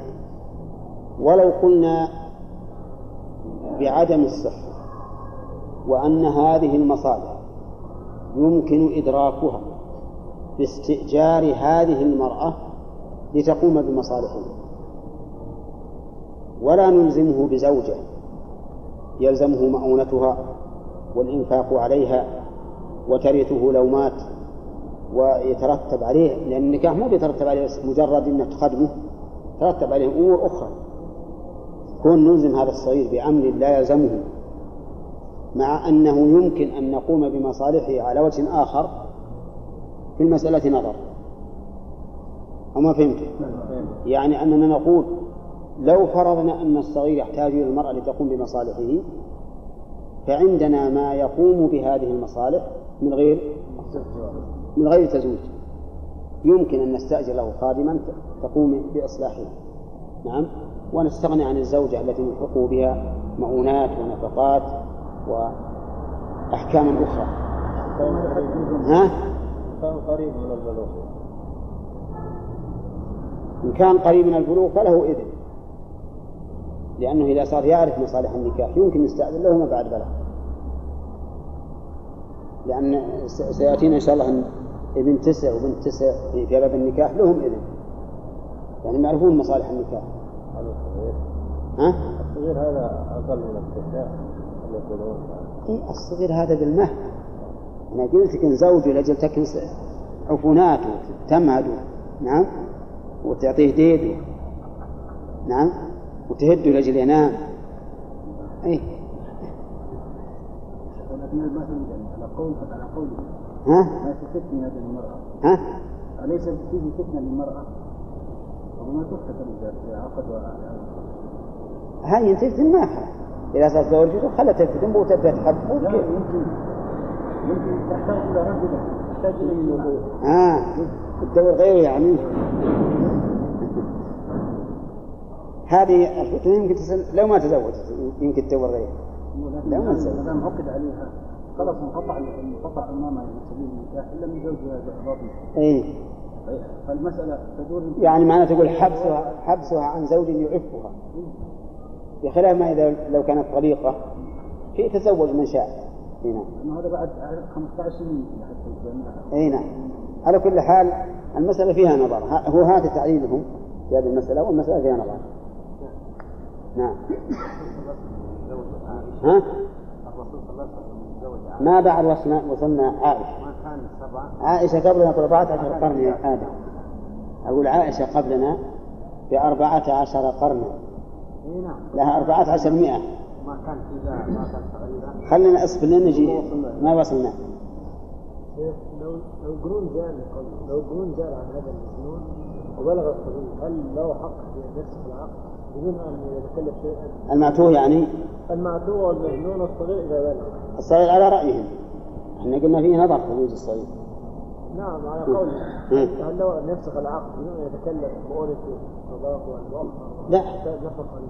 ولو قلنا بعدم الصحة وأن هذه المصالح يمكن إدراكها باستئجار هذه المرأة لتقوم بمصالحه، ولا نلزمه بزوجة يلزمه مؤونتها والإنفاق عليها وترثه لو مات ويترتب عليه، لأن النكاح مو بيترتب عليه مجرد أنك تخدمه، ترتب عليه أمور أخرى. كون نلزم هذا الصغير بأمر لا يلزمه مع أنه يمكن أن نقوم بمصالحه على وجه آخر، في المسألة نظر. أما فهمت؟ يعني أننا نقول لو فرضنا أن الصغير يحتاج إلى المرأة لتقوم بمصالحه، فعندنا ما يقوم بهذه المصالح من غير من غير تزويج يمكن أن نستأجر له خادما تقوم بإصلاحه، نعم، ونستغني عن الزوجة التي نلحق بها مؤونات ونفقات وأحكام أخرى. كان قريب من البلوغ، إن كان قريب من البلوغ فله إذن، لأنه إذا صار يعرف مصالح النكاح يمكن نستأذن له ما بعد بلغ، لأن سيأتينا إن شاء الله أن ابن 9 وبنت 9 في باب النكاح لهم إذن، يعني معرفون مصالح النكاح. الصغير هذا أقل من التسع. الصغير هذا بالمهد، أنا قلت لك إن زوجي لأجل تكن عفوناته تمهده، نعم، وتعطيه ديده، نعم، وتهده لأجل ينام. أيه ما في فتنة هذه المرأة، أليس فيه فتنة للمرأة وما تفتح العقد هاي تفتن معها إذا صار زوجته خلت تفتن وتبدأ تحبه، يمكن تحتاج إلى رجل، تحتاج إلى المرأة الدور غير، يعني هذه الفتنة يمكن لو ما تزوجت يمكن الدور غير، لو ما تزوجت ما عقد عليها خلاص انقطع أمامها سبيل النكاح إلا من زوجها الرضيع. فالمسألة تدور، يعني معنى تقول حبسها عن زوج يعفها، بخلاف ما إذا لو كانت طليقة في تزوج من شاء. نعم. هذا بعد 15 سنين حتى. نعم. على كل حال المسألة فيها نظر، هو هذا تعليلهم في هذه المسألة، والمسألة فيها نظر. نعم. ها؟ ما بعد وصلنا عائشة. عائشة قبلنا ب14 قرن يا آدم. أقول عائشة قبلنا ب14 قرن. لها 1400. ما كان تقريبا. خلينا أصبر لنا نجي ما وصلنا. لو قرون زار عن هذا المجنون وبلغ الصبي هل له حق في نفس العقد؟ المعتوه، يعني المعتوه والمجنون الصغير إذا بلغ. الصغير على رأيهم، احنا قلنا فيه نظر في وجود الصغير. نعم، على قولي هل لو نفسخ العقد بدون يتكلم بقولة الطلاق والوقف؟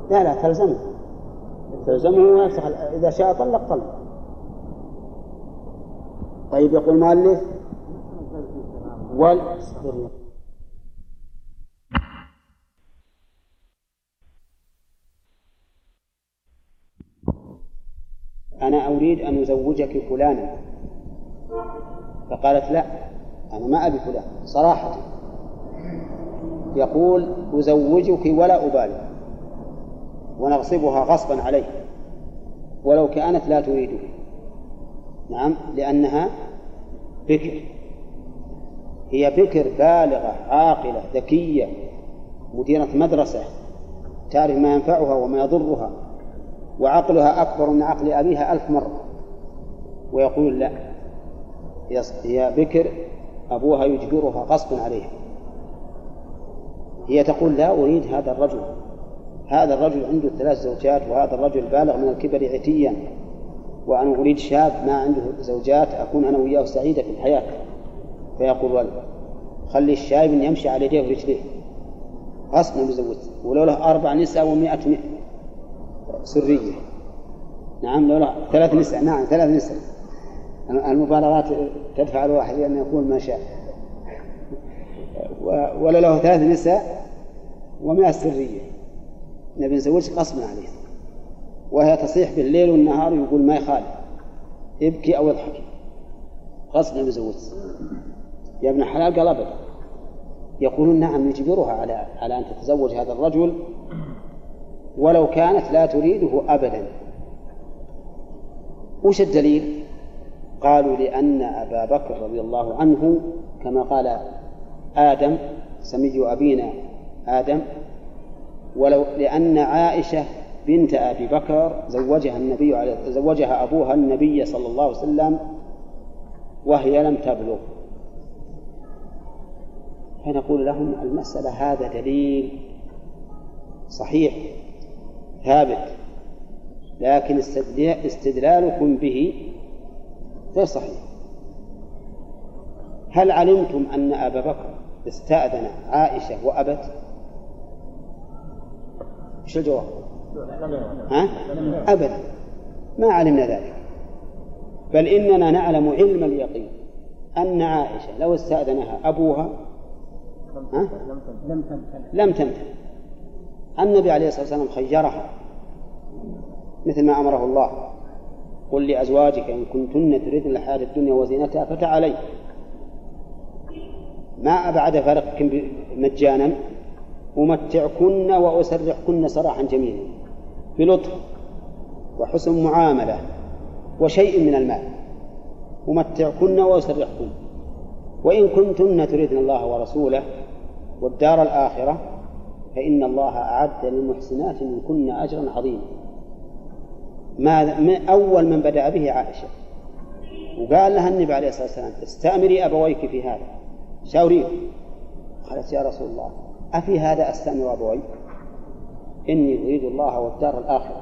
لا تلزمه ويفسخ، إذا شاء طلق. طيب، يقول المؤلف أنا أريد أن أزوجك فلانا، فقالت لا أنا ما أبي فلان صراحة. يقول أزوجك ولا أبالي، ونغصبها غصبا عليه ولو كانت لا تريده، نعم، لأنها بكر، هي بكر بالغة عاقلة ذكية مديرة مدرسة تعرف ما ينفعها وما يضرها، وعقلها أكبر من عقل أبيها 1000 مرة. ويقول لا، هي بكر أبوها يجبرها غصبا عليها. هي تقول لا أريد هذا الرجل، هذا الرجل عنده 3 زوجات، وهذا الرجل بالغ من الكبر عتيا، وأنا أريد شاب ما عنده زوجات أكون أنا وياه سعيدة في الحياة. فيقول ولد، خلي الشاب يمشي على يديه ورجليه غصبا بزوجته، ولو له 4 نساء و100 سرية، نعم، لو له 3 نساء، نعم 3 نساء. المبالغات تدفع الواحد أن يقول ما شاء، ولو له 3 نساء و100 سرية، نبي نزوجك غصبا عليه. وهي تصيح بالليل والنهار، يقول ما يخالف، ابكي أو اضحكي، غصبا نزوجك يا ابن حلال، قال أبدا. يقولون نعم، يجبرها على أن تتزوج هذا الرجل ولو كانت لا تريده أبدا. وش الدليل؟ قالوا لأن أبا بكر رضي الله عنه كما قال آدم، سمي أبينا آدم، ولو لأن عائشة بنت أبي بكر زوجها أبوها النبي صلى الله عليه وسلم وهي لم تبلغ. فنقول لهم المسألة هذا دليل صحيح ثابت، لكن استدلالكم به غير صحيح، هل علمتم أن أبا بكر استأذن عائشة وأبت؟ ايش الجواب؟ ها؟ أبدا، ما علمنا ذلك، بل إننا نعلم علم اليقين أن عائشة لو استأذنها أبوها لم تمتنع. النبي عليه الصلاة والسلام خيرها مثل ما أمره الله: قل لأزواجك إن كنتن تريدن الحياة الدنيا وزينتها فتعالين. ما أبعد فرقكن مجانا، أمتعكن وأسرحكن سراحا جميلا بلطف وحسن معاملة وشيء من المال. أمتعكن وأسرحكن، وإن كنتن تريدن الله ورسوله والدار الآخرة فإن الله أعد للمحسنات منكن أجرا عظيما. أول من بدأ به عائشة، وقال لها النبي عليه الصلاة والسلام: استأمري أبويك في هذا، شاوريه. قالت: يا رسول الله، أفي هذا أستأمر أبويك؟ إني أريد الله والدار الآخرة.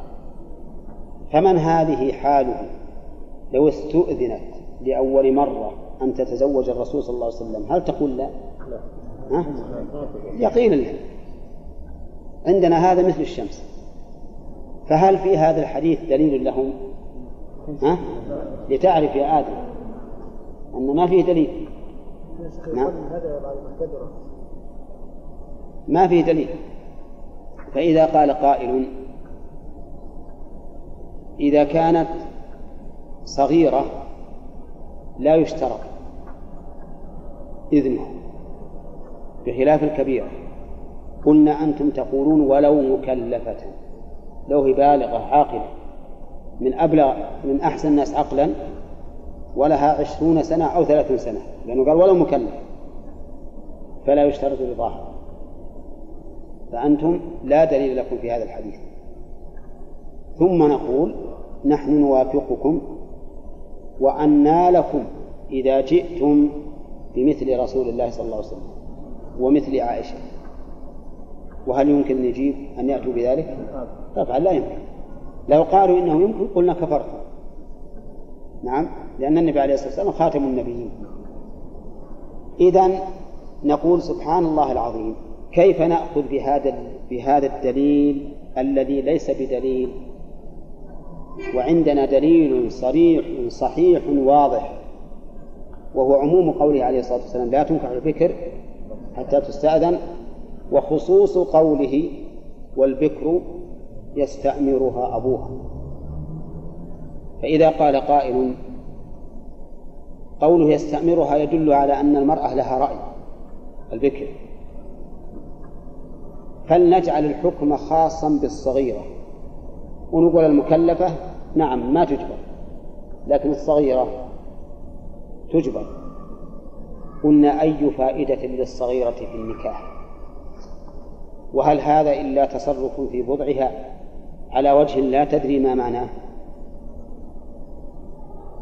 فمن هذه حاله لو استؤذنت لأول مرة أن تتزوج الرسول صلى الله عليه وسلم، هل تقول لا؟ يقينا عندنا هذا مثل الشمس. فهل في هذا الحديث دليل لهم؟ لتعرف يا آدم أن ما فيه دليل. ما فيه دليل. فإذا قال قائل: إذا كانت صغيرة لا يشترط إذنها بخلاف الكبيرة، قلنا أنتم تقولون ولو مكلفة، لو هي بالغة عاقلة من أحسن الناس عقلا ولها 20 سنة أو 30 سنة، لأنه قال ولو مكلفة فلا يشترط رضاها. فأنتم لا دليل لكم في هذا الحديث. ثم نقول: نحن نوافقكم، وأنى لكم إذا جئتم بمثل رسول الله صلى الله عليه وسلم ومثل عائشة. وهل يمكن نجيب أن يأتوا بذلك؟ طبعا لا يمكن. لو قالوا إنه يمكن قلنا كفرتم. نعم، لأن النبي عليه الصلاة والسلام خاتم النبيين. إذن نقول: سبحان الله العظيم، كيف نأخذ بهذا الدليل الذي ليس بدليل وعندنا دليل صريح صحيح واضح، وهو عموم قوله عليه الصلاة والسلام: لا تنكح البكر حتى تستأذن، وخصوص قوله: والبكر يستأمرها أبوها. فإذا قال قائل: قوله يستأمرها يدل على أن المرأة لها رأي، البكر، فلنجعل الحكم خاصا بالصغيرة ونقول المكلفة نعم ما تجبر، لكن الصغيرة تجبر. قلنا: أي فائدة للصغيرة في النكاح؟ وهل هذا إلا تصرف في بضعها على وجه لا تدري ما معناه؟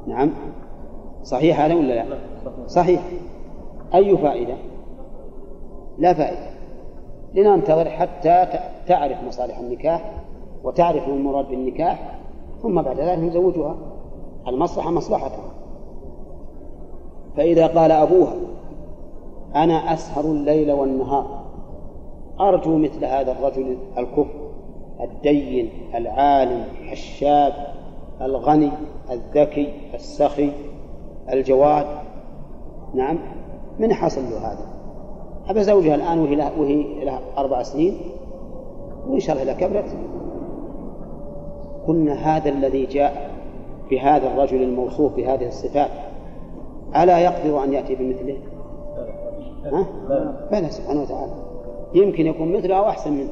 نعم، صحيح هذا ولا لا؟ صحيح. أي فائدة؟ لا فائدة. لننتظر حتى تعرف مصالح النكاح وتعرف المراد بالنكاح، ثم بعد ذلك نزوجها، المصلحة مصلحتها. فإذا قال أبوها: أنا أسهر الليل والنهار، أرجو مثل هذا الرجل الكفء الدين العالم الشاب الغني الذكي السخي الجواد. نعم، من حصل له هذا؟ أبا زوجها الآن وهي لها 4 سنين، وإن شاء الله كبرت. قلنا: هذا الذي جاء بهذا الرجل الموصوف بهذه الصفات ألا يقدر أن يأتي بمثله؟ بلى، سبحانه وتعالى، يمكن يكون مثله أو أحسن منه.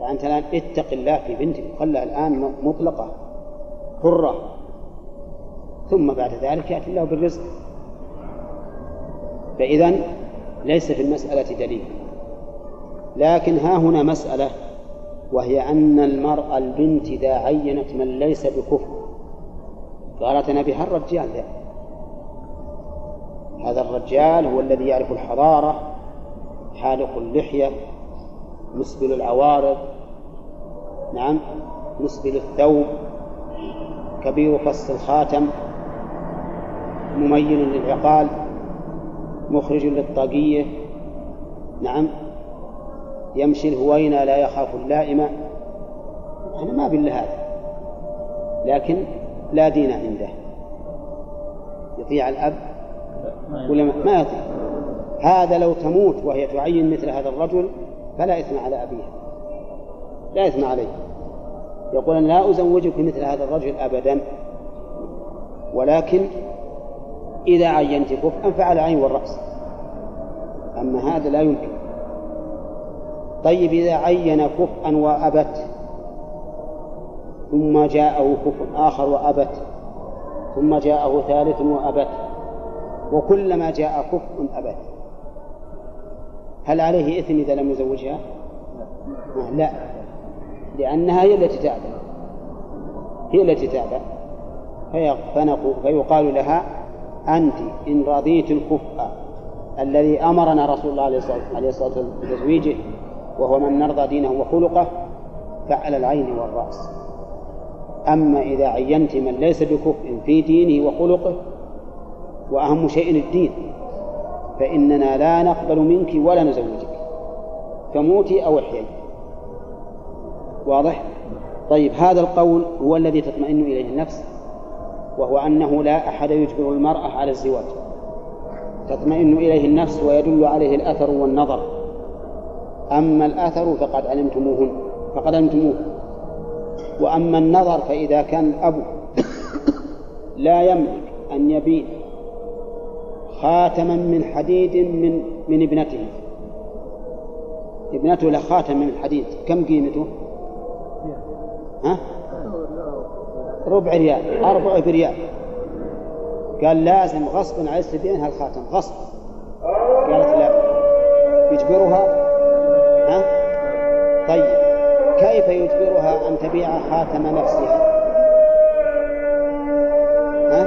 فأنت الآن اتق الله في بنتك، خلها الآن مطلقة حرة، ثم بعد ذلك يأتي الله بالرزق. فإذن ليس في المسألة دليل. لكن ها هنا مسألة، وهي أن المرأة البنت إذا عينت من ليس بكفء قالت: أنا بها الرجال، لا، هذا الرجال هو الذي يعرف الحضارة، حالق اللحية، مسبل العوارض، نعم، مسبل الثوب، كبير فص الخاتم، مميل للعقال، مخرج للطاقية، نعم، يمشي الهوينا لا يخاف اللائمة. أنا ما بالله هذا، لكن لا دين عنده. يطيع الأب ولا ما يطيع؟ هذا لو تموت وهي تعين مثل هذا الرجل فلا إثم على أبيها، لا إثم عليه. يقول أن لا أزوجك مثل هذا الرجل أبدا، ولكن إذا عينت كفءا فعلى عين والرأس، أما هذا لا يمكن. طيب إذا عين كفءا وأبت، ثم جاءه كفء آخر وأبت، ثم جاءه ثالث وأبت، وكلما جاء كفء أبت، هل عليه إثم إذا لم يزوجها؟ لا، لأنها هي التي تعدى، هي التي تعدى. فيقال لها: أنت إن رضيت الكفء الذي أمرنا رسول الله عليه الصلاة والسلام بتزويجه، وهو من نرضى دينه وخلقه، فعلى العين والرأس. أما إذا عينت من ليس بكفء في دينه وخلقه، وأهم شيء الدين، فإننا لا نقبل منك ولا نزوجك، فموتي أو احيي. واضح؟ طيب، هذا القول هو الذي تطمئن إليه النفس، وهو أنه لا أحد يجبر المرأة على الزواج، تطمئن إليه النفس ويدل عليه الأثر والنظر. أما الأثر فقد علمتموه، وأما النظر فإذا كان الأب لا يملك أن يبيع خاتما من حديد من ابنته له خاتم من الحديد، كم قيمته؟ ها؟ ربع ريال، 4 بريال. قال لازم غصبا عايز تبيعها الخاتم غصب. قالت لا، يجبرها. ها؟ طيب، كيف يجبرها أن تبيع خاتم نفسها؟ ها؟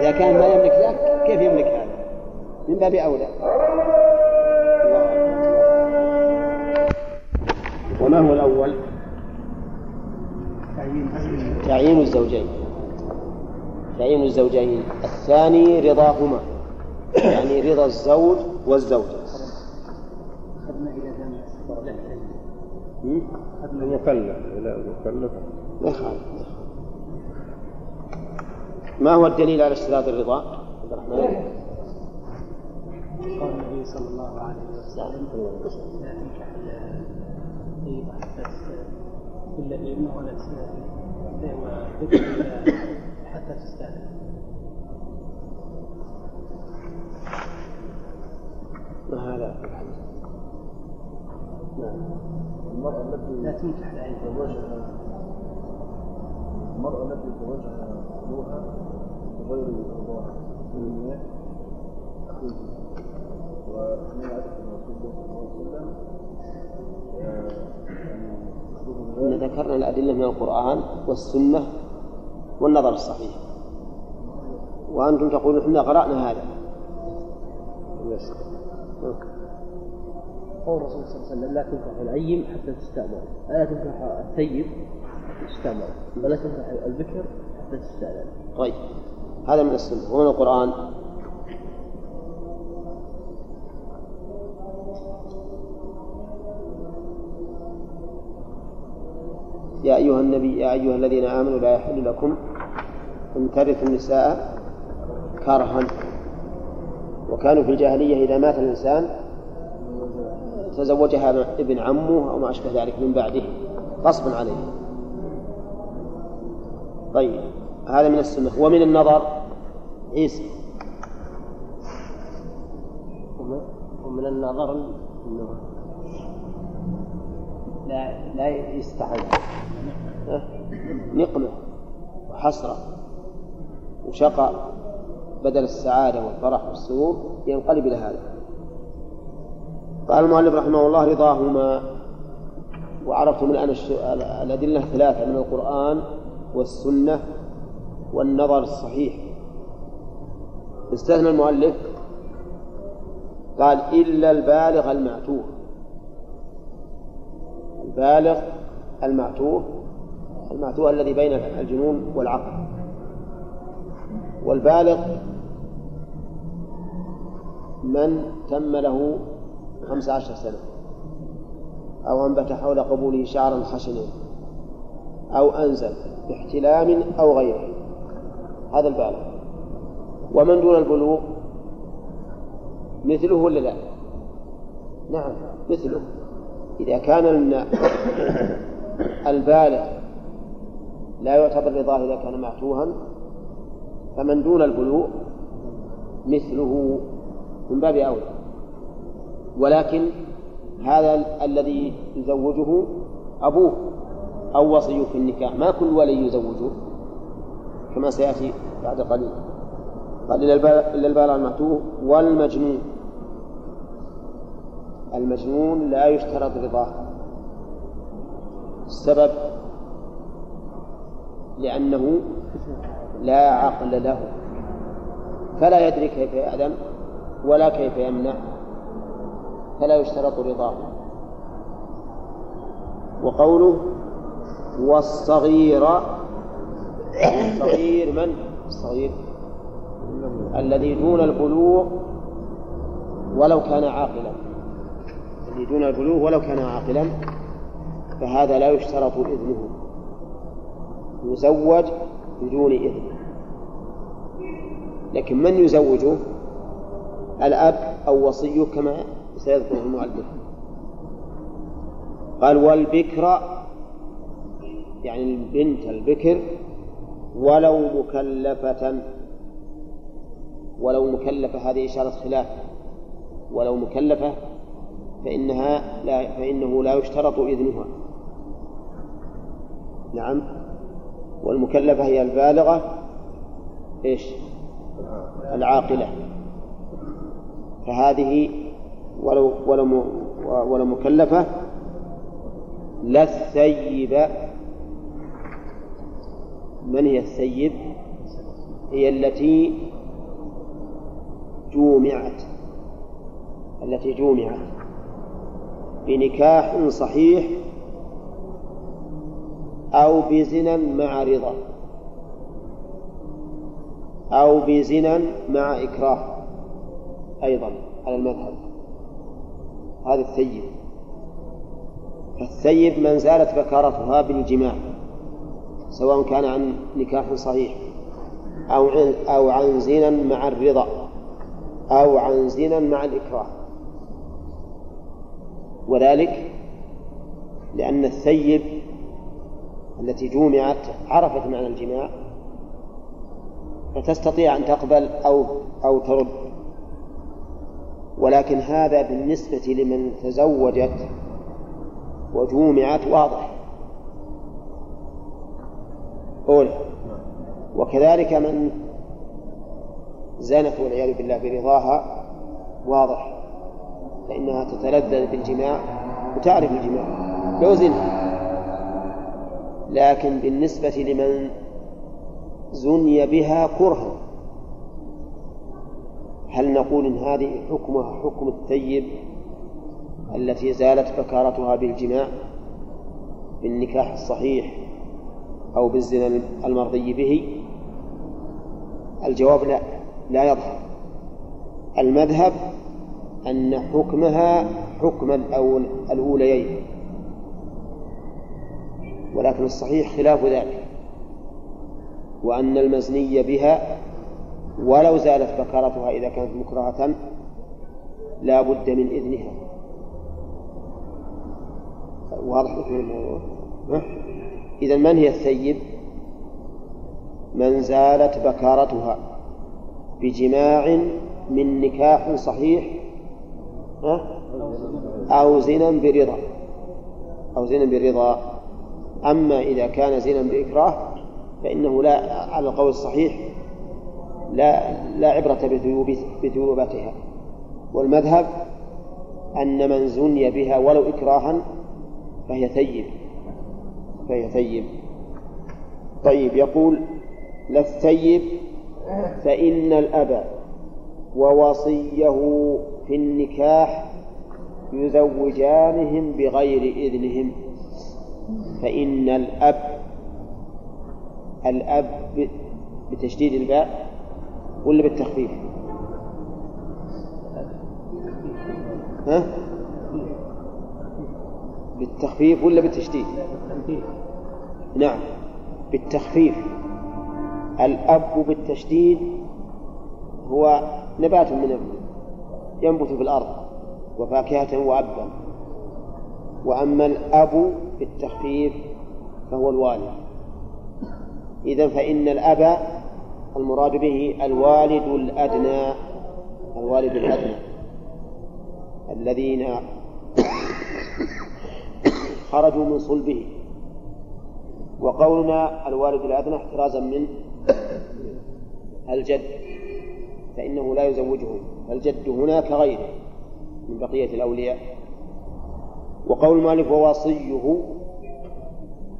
إذا كان ما يملك ذاك كيف يملك هذا؟ من باب أولى. وما هو الأول؟ تعيين الزوجين. الثاني رضاهما، يعني رضا الزوج والزوجة. مكلف. ما هو الدليل على اشتراط الرضا؟ عبد الرحمن، قال النبي صلى الله عليه وسلم: لا تنكح الطيبة إلا بإذنه ولا حتى تستأذن. ما هذا؟ المرأة التي تزوجها أخوها غير رضاها من أخيه، ومن عادة الرسول صلى الله عليه وسلم إن ذكرنا الأدلة من القرآن والسنة والنظر الصحيح، وأنتم تقولون إحنا قرأنا هذا. قول الرسول صلى الله عليه وسلم: لا تنكح العيم حتى تستأذن، لا تنكح الثيب تستأذن، ولا تنكح البكر حتى تستأذن. طيب، هذا من السنة ومن القرآن. يا أيها النبي يا أيها الذين آمنوا لا يحل لكم أن ترثوا النساء كرها. وكانوا في الجاهلية إذا مات الإنسان تزوجها ابن عمه أو ما أشبه ذلك من بعده غصبا عليه. طيب، هذا من السنة. ومن النظر عيسى. ومن النظر أنه لا يستحي نقمة وحسرة وشقاء، بدل السعادة والفرح والسرور ينقلب إلى هذا. قال المؤلف رحمه الله: رضاهما. وعرفتم الآن الأدلة الثلاثة من القرآن والسنة والنظر الصحيح. استثنى المؤلف، قال: إلا البالغ المعتوه. البالغ المعتوه الذي بين الجنون والعقل. والبالغ من تم له 15 سنة أو أنبت حول قبوله شعرا خشنا أو أنزل باحتلام أو غيره، هذا البالغ. ومن دون البلوغ مثله ولا لا؟ نعم مثله. إذا كان البالغ لا يعتبر رضاه إذا كان معتوها، فمن دون البلوغ مثله من باب أولى. ولكن هذا الذي يزوجه أبوه أو وصيه في النكاح، ما كل ولي يزوجه كما سيأتي بعد قليل. قال إلا البالغ المعتوه والمجنون. المجنون لا يشترط رضاه. السبب لأنه لا عقل له، فلا يدري كيف يأذن ولا كيف يمنع، فلا يشترط رضاه. وقوله والصغير، الصغير من؟ الصغير الذي دون البلوغ ولو كان عاقلا، الذي دون البلوغ ولو كان عاقلا، فهذا لا يشترط إذنه، يزوج بدون إذن. لكن من يزوجه؟ الأب أو وصيه كما سيذكره المؤلف. قال والبكر يعني البنت البكر ولو مكلفة. ولو مكلفة هذه إشارة خلاف. ولو مكلفة فإنه لا يشترط إذنها. نعم. والمكلفة هي البالغة إيش؟ العاقلة. فهذه ولو مكلفة لا الثيبة. من هي الثيب؟ هي التي جمعت بنكاح صحيح أو بزنا مع رضا أو بزنا مع إكراه أيضا على المذهب. هذا الثيب. فالثيب من زالت بكارتها بالجماع، سواء كان عن نكاح صحيح أو عن زنا مع الرضا أو عن زنا مع الإكراه. وذلك لأن الثيب التي جمعت عرفت معنى الجماع، فتستطيع أن تقبل أو ترد. ولكن هذا بالنسبة لمن تزوجت وجمعت واضح أولى. وكذلك من زانت والعياذ بالله برضاها واضح، فإنها تتلذذ بالجماع وتعرف الجماع لو زنت. لكن بالنسبة لمن زني بها كرها، هل نقول إن هذه حكمها حكم الثيب التي زالت بكارتها بالجماع بالنكاح الصحيح أو بالزنا المرضي به؟ الجواب لا يظهر. المذهب أن حكمها حكم الأوليين، ولكن الصحيح خلاف ذلك، وأن المزني بها ولو زالت بكارتها إذا كانت مكرهة لا بد من إذنها. واضح لكم الموضوع؟ إذن من هي الثيب؟ من زالت بكارتها بجماع من نكاح صحيح أو زنا برضا أما إذا كان زنا بإكراه فإنه لا، على القول الصحيح لا عبرة بذيوبتها. والمذهب أن من زني بها ولو إكراها فهي ثيب. طيب يقول لا الثيب فإن الأب ووصيه في النكاح يزوجانهم بغير إذنهم. فإن الأب بتشديد الباء ولا بالتخفيف؟ ها؟ بالتخفيف ولا بالتشديد؟ نعم بالتخفيف. الأب بالتشديد هو نبات من الأرض ينبت في الأرض وفاكهة وأبا. وأما الأب بالتخفيف فهو الوالد. إذن فإن الأب المراد به الوالد الأدنى، الوالد الأدنى الذين خرجوا من صلبه. وقولنا الوالد الأدنى احترازا من الجد، فإنه لا يزوجه، الجد هنا كغيره من بقية الأولياء. وقول المؤلف ووصيه،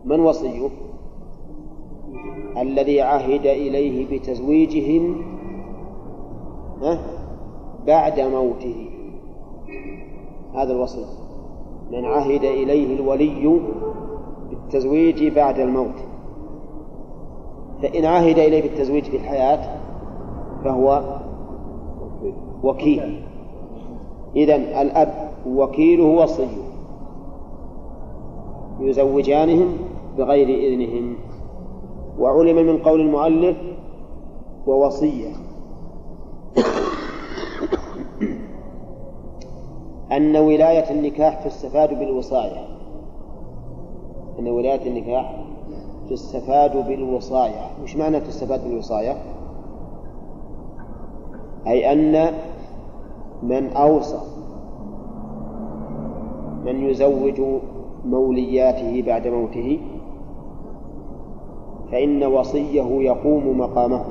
من وصيه؟ الذي عهد إليه بتزويجهم بعد موته، هذا الوصي. من عهد إليه الولي بالتزويج بعد الموت، فإن عهد إليه بالتزويج في الحياة فهو وكيل. إذن الأب وكيله وصيه، يزوجانهم بغير إذنهم. وعلم من قول المؤلف ووصية أن ولاية النكاح تستفاد بالوصاية، أن ولاية النكاح تستفاد بالوصاية. وش معنى تستفاد بالوصاية؟ أي أن من أوصى من يزوج مولياته بعد موته فإن وصيه يقوم مقامه.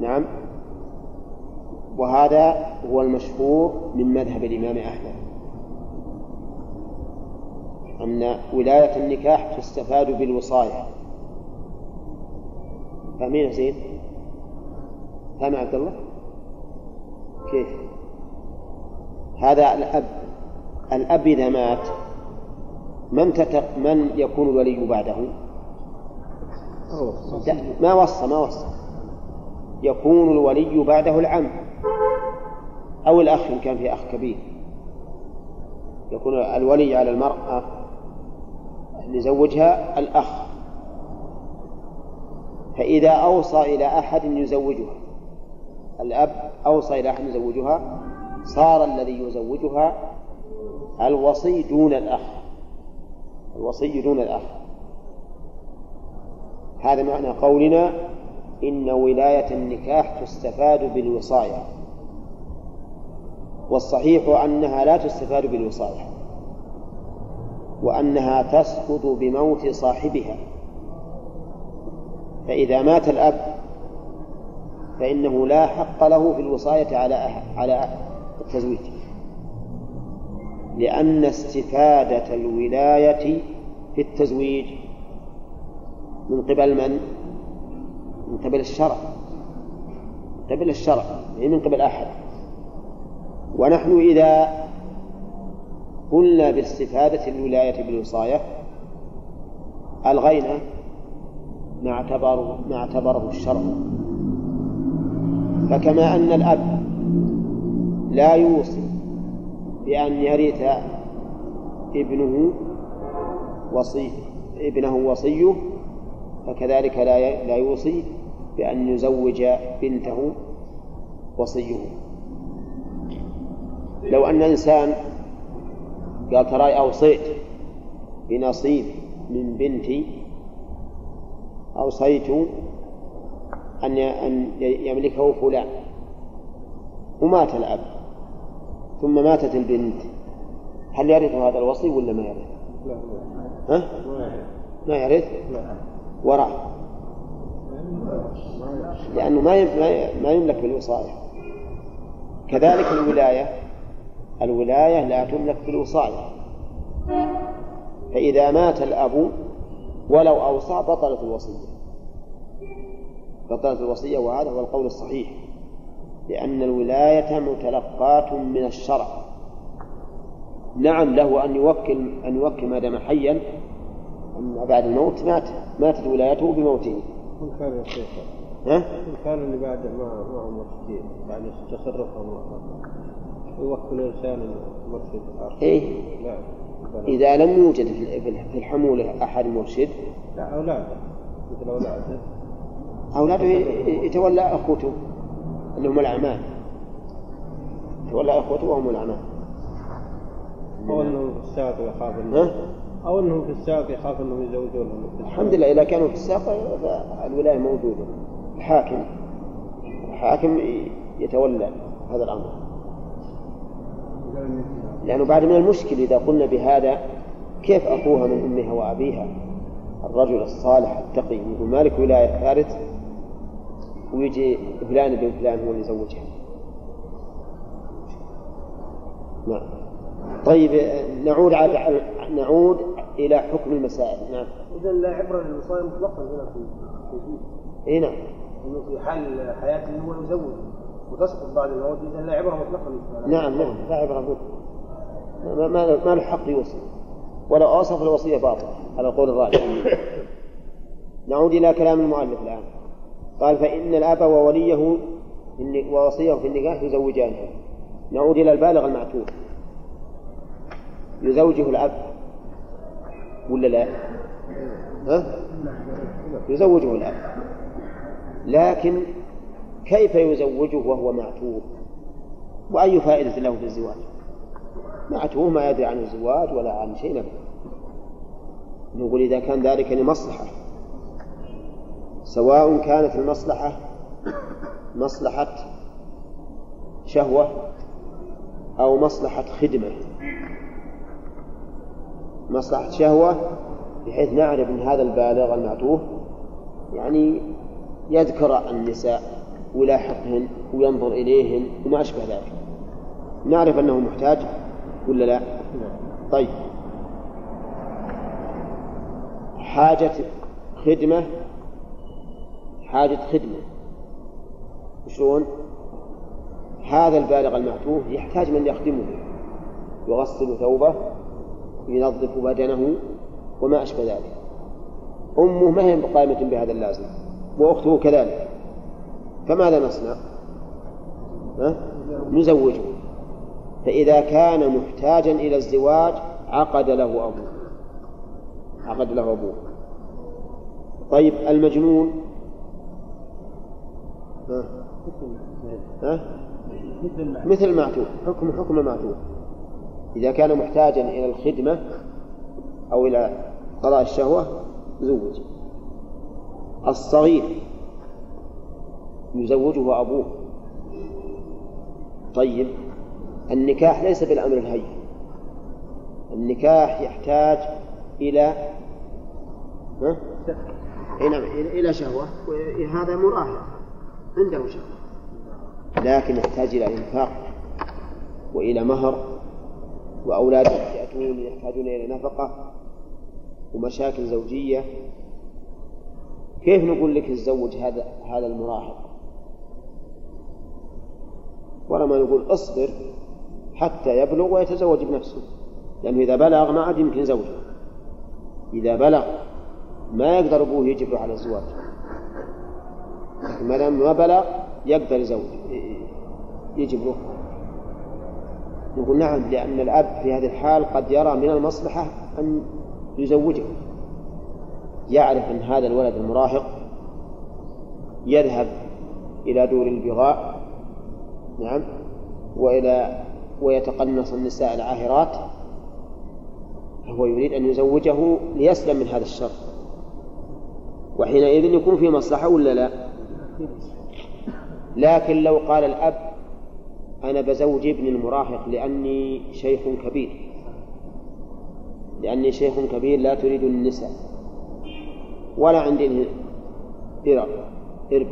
نعم، وهذا هو المشهور من مذهب الإمام أحمد، أن ولاية النكاح تستفاد بالوصاية. فاهمين حسين؟ فاهم عبد الله؟ كيف؟ هذا الأب، الأب إذا مات من يكون الولي بعده؟ ما وصى يكون الولي بعده العم أو الأخ إن كان في أخ كبير. يكون الولي على المرأة أن يزوجها الأخ، فإذا أوصى إلى أحد يزوجها، الأب أوصى إلى أحد يزوجها، صار الذي يزوجها الوصي دون الأخ، الوصي دون الأخ. هذا معنى قولنا إن ولاية النكاح تستفاد بالوصاية. والصحيح أنها لا تستفاد بالوصاية، وأنها تسقط بموت صاحبها. فإذا مات الأب فإنه لا حق له في الوصاية على التزويج، لأن استفادة الولاية في التزويج من قبل من؟ من قبل الشرع، من قبل الشرع، يعني من قبل أحد. ونحن إذا قلنا باستفادة الولاية بالوصاية ألغينا ما اعتبره الشرع. فكما أن الأب لا يوصي بأن يرث ابنه وصيه، فكذلك لا يوصي بأن يزوج بنته وصيه. لو أن إنسان قال تراي أوصيت بنصيب من بنتي، أوصيت أن يملكه فلان، ومات الأب ثم ماتت البنت، هل يرث هذا الوصي ولا ما يرث؟ ها؟ ما يرث ورع، لأنه ما يملك بالوصاية. كذلك الولاية لا تملك بالوصاية، فإذا مات الأب ولو أوصى بطلت الوصية. وهذا هو القول الصحيح، لأن الولاية متلقاة من الشرع. نعم، له أن يوكل ما دام حيا، أما بعد الموت ماتت ولايته بموته. الإنسان اللي بعد ما مرشدين يعني تصرفهم يوكل الإنسان المرشد آخر. إيه؟ لا. إذا لم يوجد في الحمولة أحد مرشد. لا أولاده مثل أولاده. أولاده يتولى أخوته أنهم الأعمال. يتولى أخوته وهم الأعمال. أو أنه في الساق يخاف أنه. أو أنه في الساق يخاف أنهم يزوجون. الحمد لله إذا كانوا في الساق فالولاية موجودة. الحاكم يتولى هذا الأمر، لأنه بعد من المشكل إذا قلنا بهذا كيف أخوها من أمها وأبيها الرجل الصالح التقي يقول مالك ولاية ثالث ويجي فلان بن فلان هو اللي يزوجها. نعم. طيب نعود إلى حكم المسائل. نعم. إذا لا عبرة للمصائب مطلقا هنا في إيه؟ نعم. إنه في حال حياة اللي هو مزوج وتسقط بعد الموت إذا لا عبرة مطلقا. نعم نعم لا عبرة مطلقا، ما له حق يوصي ولا أوصف الوصية باطل على قول الراجح. نعود إلى كلام المؤلف الآن. قال فإن الأب ووليه ووصيه في النكاح يزوجانه. نعود إلى البالغ المعتوه، يزوجه الأب ولا لا؟ ها؟ يزوجه الأب، لكن كيف يزوجه وهو معتوه؟ وأي فائدة له في الزواج؟ معتوه ما يدري عن الزواج ولا عن شيء له. نقول إذا كان ذلك لمصلحة، سواء كانت المصلحة مصلحة شهوة أو مصلحة خدمة. مصلحة شهوة بحيث نعرف أن هذا البالغ المعتوه يعني يذكر النساء ويلاحقهن وينظر إليهن وما أشبه ذلك، نعرف أنه محتاج ولا لا؟ طيب حاجة خدمة شلون؟ هذا البالغ المعتوه يحتاج من يخدمه، يغسل ثوبه، ينظف بدنه وما أشبه ذلك. أمه ما هي قائمة بهذا اللازم وأخته كذلك، فماذا نصنع؟ نزوجه. فإذا كان محتاجا إلى الزواج عقد له أبوه. طيب المجنون مثل المعتوه، حكم المعتوه إذا كان محتاجا إلى الخدمة أو إلى قضاء الشهوة زوج. الصغير يزوجه أبوه. طيب النكاح ليس بالأمر الهين، النكاح يحتاج إلى شهوة، وهذا مراهق عنده شهوة، لكن يحتاج إلى إنفاق وإلى مهر، وأولاده يحتاجون إلى نفقة ومشاكل زوجية. كيف نقول لك تزوج هذا المراهق؟ ولا ما نقول اصبر حتى يبلغ ويتزوج بنفسه، لأنه إذا بلغ ما عاد يمكن زوجه. إذا بلغ ما يقدر أبوه يجبره على الزواج، لكن ما دام ما بلغ يقدر يزوج يجبره. نقول نعم، لأن الأب في هذه الحال قد يرى من المصلحة أن يزوجه، يعرف أن هذا الولد المراهق يذهب إلى دور البغاء، نعم، ويتقنص النساء العاهرات، فهو يريد أن يزوجه ليسلم من هذا الشر، وحينئذ يكون في مصلحة ولا لا؟ لكن لو قال الأب أنا بزوج ابن المراهق لأني شيخ كبير لا تريد النساء ولا عندي إرب،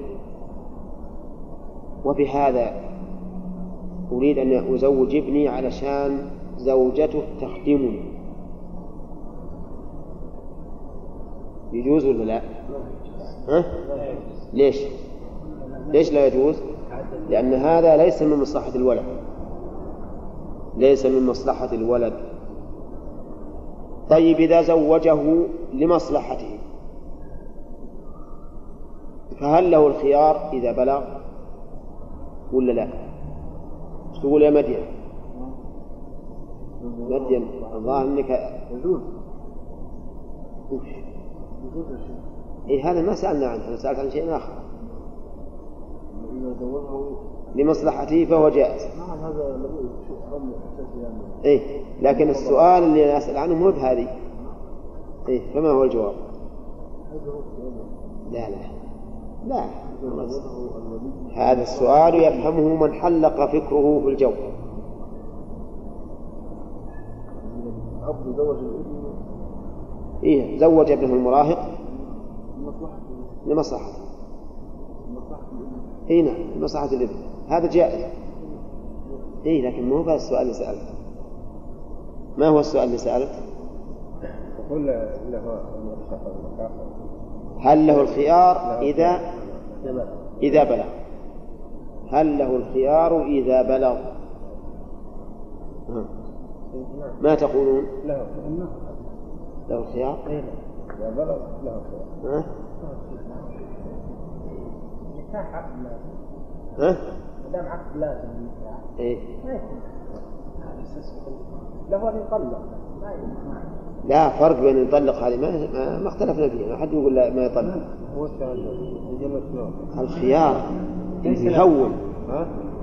وبهذا أريد أن أزوج ابني علشان زوجته تخدمني، يجوز ولا لا؟ ها؟ ليش لا يجوز؟ لأن هذا ليس من مصلحة الولد. طيب إذا زوجه لمصلحته فهل له الخيار إذا بلغ ولا لا؟ تقول يا مدين مدين الله إنك إيه هذا ما سألنا عنه، أنا سألت عن شيء آخر. لمصلحته فهو جائز. إيه لكن السؤال اللي أسأل عنه مو بهذه. إيه فما هو الجواب؟ لا لا لا هذا السؤال يفهمه من حلق فكره في الجو. إيه زوج ابنه المراهق لمصلحة. إيه نعم لمصلحة الابن هذا جائز. إيه لكن ما هو هذا السؤال اللي سألته. ما هو السؤال اللي سألته؟ هل له الخيار إذا بلغ؟ هل له الخيار إذا بلغ؟ ما تقولون؟ له الخيار إذا بلغ له الخيار. نكاح عقد لازم. مدام عقد لازم النكاح. إيه. له أن يطلق. لا فرق بين يطلق هذه ما اختلفنا فيها، ما حد يقول لا ما يطلق. الخيار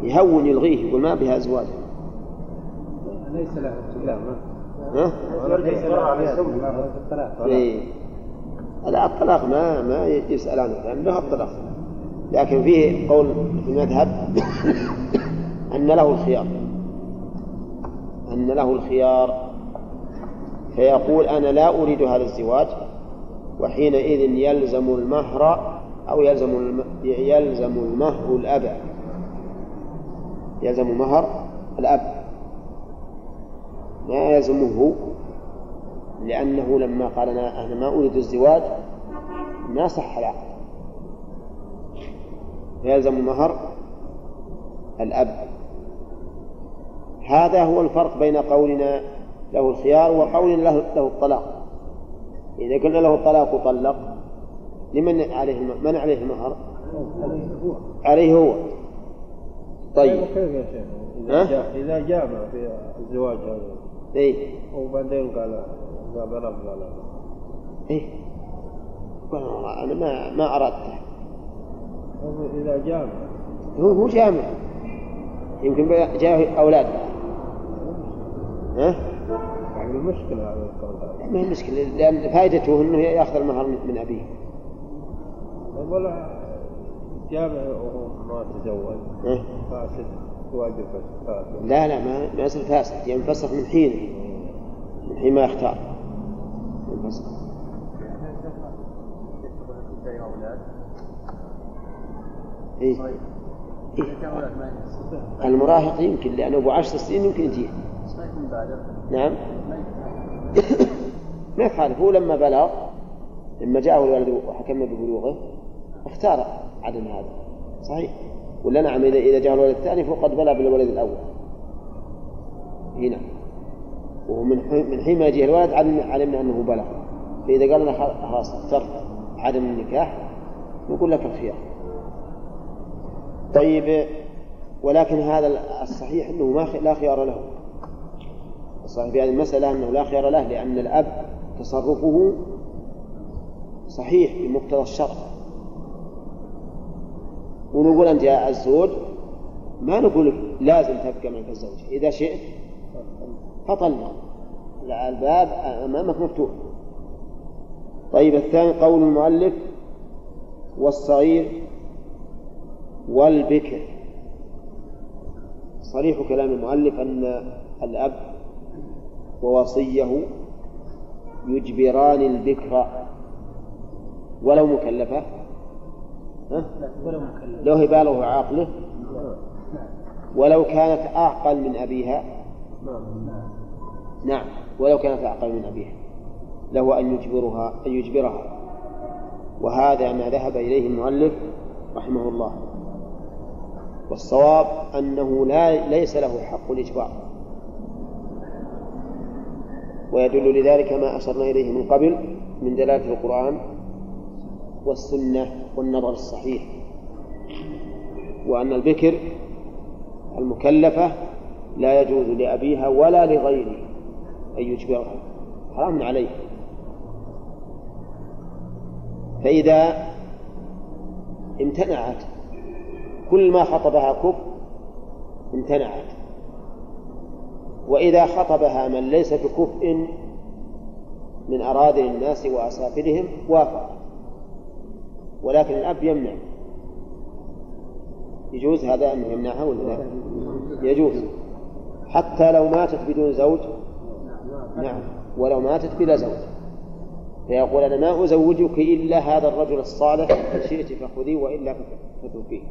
يهون يلغيه يقول ما بها أزواج. ليس له لا لا الطلاق ما يسأل عنه لأن له الطلاق، لكن فيه قول في المذهب أن له الخيار، أن له الخيار فيقول أنا لا أريد هذا الزواج، وحينئذ يلزم المهر أو يلزم المهر الأب، يلزم مهر الأب ما يلزمه، لأنه لما قال أنا ما أريد الزواج ما صح العقد، فيلزم مهر الأب. هذا هو الفرق بين قولنا له الخيار وقولنا له الطلاق. إذا قلنا له الطلاق وطلق لمن عليه من عليه المهر؟ عليه هو. طيب إذا جامع في الزواج هذا إيه وبعدين قال إذا بلغ قال إيه أنا ما أردته. إذا جامع هو جامع يمكن جاء أولاده ها يعني المشكلة هذا القول ما هي مشكلة، لأن فائدته إنه يأخذ المهر من أبيه ولا جامع وهو ما تزوج فاسد واجب فاسد. لا لا ما يصير فاسد ينفسخ من حينه من حين ما يختار ينفسخ. إيه؟ إيه؟ المراهق يمكن لأنه أبو 10 سنين يمكن يجيه. نعم ما يخالف، هو لما بلغ لما جاءه الولد وحكمنا ببلوغه اختار عدم هذا صحيح ولا نعم. إذا جاء الولد الثاني فقد بلغ بالولد الأول هنا، ومن حين ما جاء الولد علمنا أنه بلغ، فإذا قال لنا خلاص اخترت عدم النكاح نقول لك الخيار. طيب ولكن هذا الصحيح أنه لا خيار له. الصحيح في هذه المسألة أنه لا خيار له، لأن الأب تصرفه صحيح بمقتضى الشرع. ونقول أنت يا الزوج ما نقول لازم تبقى معك الزوج، إذا شئت فطلق، الباب أمامك مفتوح. طيب الثاني قول المؤلف والصغير والبكر. صريح كلام المؤلف أن الأب ووصيه يجبران البكر ولو مكلفة لو هباله عاقله ولو كانت أعقل من أبيها. نعم ولو كانت أعقل من أبيها له أن يجبرها، وهذا ما ذهب إليه المؤلف رحمه الله. والصواب أنه ليس له حق الإجبار، ويدل لذلك ما أشرنا إليه من قبل من دلالة القرآن والسنة والنظر الصحيح، وأن البكر المكلفة لا يجوز لأبيها ولا لغيره أن يجبرها، حرام عليه. فإذا امتنعت كل ما خطبها كف امتنعت، وإذا خطبها من ليس بكفء من أراذل الناس وأسافرهم وافق، ولكن الأب يمنع. يجوز هذا أن يمنعها ولا لا؟ يجوز، حتى لو ماتت بدون زوج. نعم، ولو ماتت بلا زوج فيقول أنا ما أزوجك إلا هذا الرجل الصالح، إن شئت فخذيه وإلا فتركيه.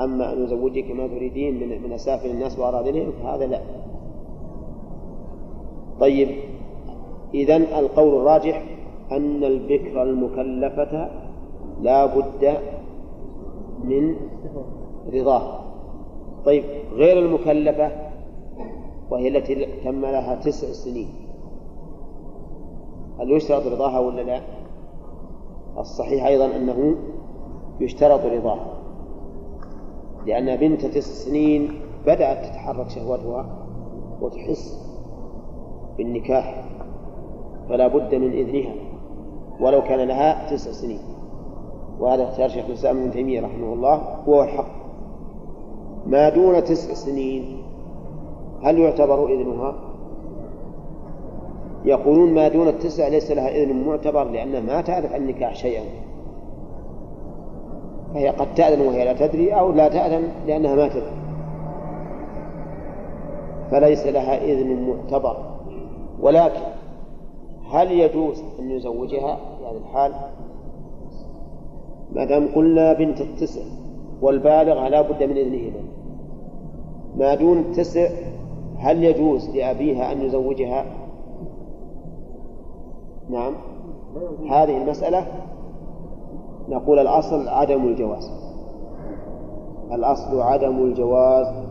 أما أن أزوجك ما تريدين من أسافل الناس وأراذلهم فهذا لا. طيب، إذن القول الراجح أن البكر المكلفة لا بد من رضاها. طيب، غير المكلفة وهي التي تم لها 9 سنين، هل يشترط رضاها ولا لا؟ الصحيح أيضا أنه يشترط رضاها، لأن بنت 9 سنين بدأت تتحرك شهوتها وتحس بالنكاح، فلا بد من إذنها ولو كان لها 9 سنين. وهذا اختيار شيخ الإسلام ابن تيمية رحمه الله وهو الحق. ما دون 9 سنين هل يعتبر إذنها؟ يقولون ما دون 9 ليس لها إذن معتبر، لأنها ما تعرف النكاح شيئا، فهي قد تأذن وهي لا تدري، أو لا تأذن لأنها ما تدري، فليس لها إذن معتبر. ولكن هل يجوز أن يزوجها في هذا الحال؟ ما دام قلنا بنت 9 والبالغ لا بد من إذنهما، ما دون 9 هل يجوز لأبيها أن يزوجها؟ نعم، هذه المسألة نقول الأصل عدم الجواز، الأصل عدم الجواز،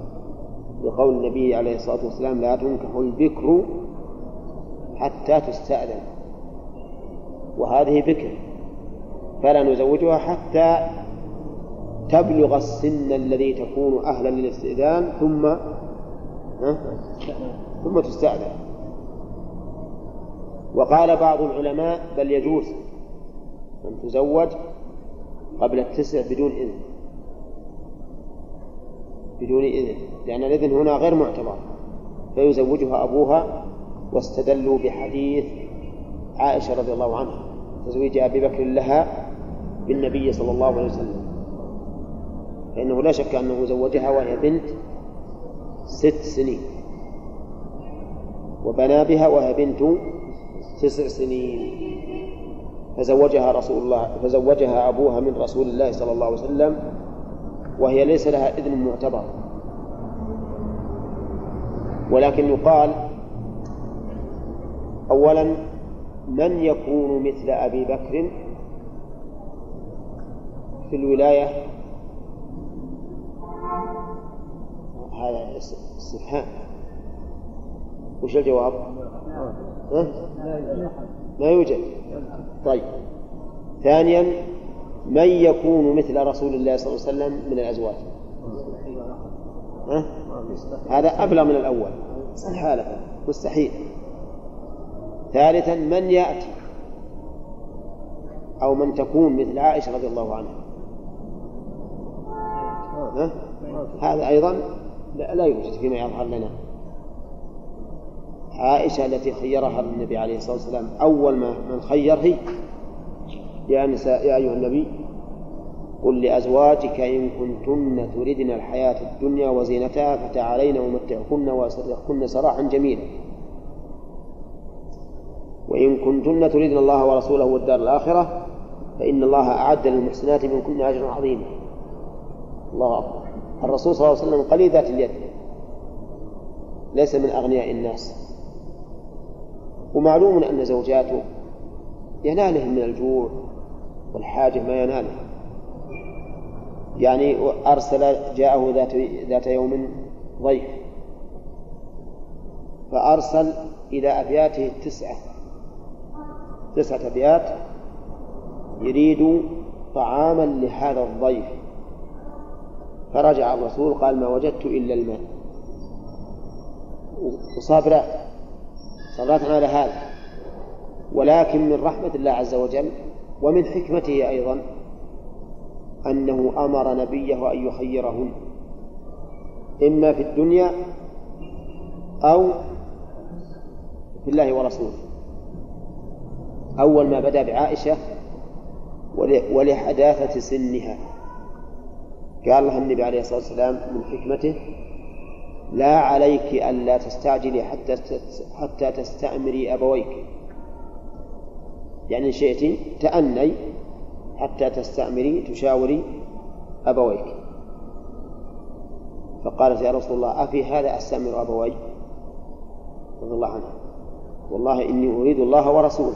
لقول النبي عليه الصلاة والسلام لا تنكح البكر حتى تستأذن، وهذه بكر فلا نزوجها حتى تبلغ السن الذي تكون أهلا للاستئذان ثم تستأذن. وقال بعض العلماء بل يجوز أن تزوج قبل 9 بدون إذن، لأن الإذن هنا غير معتبر، فيزوجها أبوها. واستدلوا بحديث عائشة رضي الله عنها تزويج أبي بكر لها بالنبي صلى الله عليه وسلم، فإنه لا شك أنه زوجها وهي بنت 6 سنين، وبنى بها وهي بنت 9 سنين، فزوجها أبوها من رسول الله صلى الله عليه وسلم، وهي ليس لها إذن معتبر. ولكن يقال أولا من يكون مثل أبي بكر في الولاية؟ هذا استفهام. وش الجواب؟ لا يوجد. طيب، ثانيا من يكون مثل رسول الله صلى الله عليه وسلم من الأزواج؟ هذا أبلغ من الأول حالة، مستحيل. ثالثا من يأتي أو من تكون مثل عائشة رضي الله عنها؟ هذا أيضا لا يوجد فيما يظهر لنا. عائشة التي خيرها النبي عليه الصلاة والسلام أول من خير هي، يا نساء يا أيها النبي قل لأزواجك إن كنتن تريدن الحياة الدنيا وزينتها فتعالين ومتعكن وأسرحكن سراحا جميلا وإن كنتن تريدن الله ورسوله والدار الآخرة فإن الله أعد للمحسنات منكن أجرا عظيما. الله أكبر. الرسول صلى الله عليه وسلم قليل ذات اليد، ليس من أغنياء الناس، ومعلوم أن زوجاته ينالهم من الجوع والحاجة ما يناله، يعني جاءه ذات يوم ضيف فأرسل إلى أبياته 9 أبيات يريد طعاما لهذا الضيف، فرجع الرسول قال ما وجدت إلا الماء. وصبر صبرتنا على هذا، ولكن من رحمة الله عز وجل ومن حكمته أيضا أنه أمر نبيه أن يخيرهم إما في الدنيا أو في الله ورسوله. أول ما بدأ بعائشة ولحداثة سنها، قال لها النبي عليه الصلاة والسلام من حكمته لا عليك ألا تستعجلي حتى تستأمري أبويك، يعني إن شئت تأني حتى تستأمري تشاوري أبويك. فقالت يا رسول الله أفي هذا أستأمر أبوي؟ رضي الله عنه والله إني أريد الله ورسوله.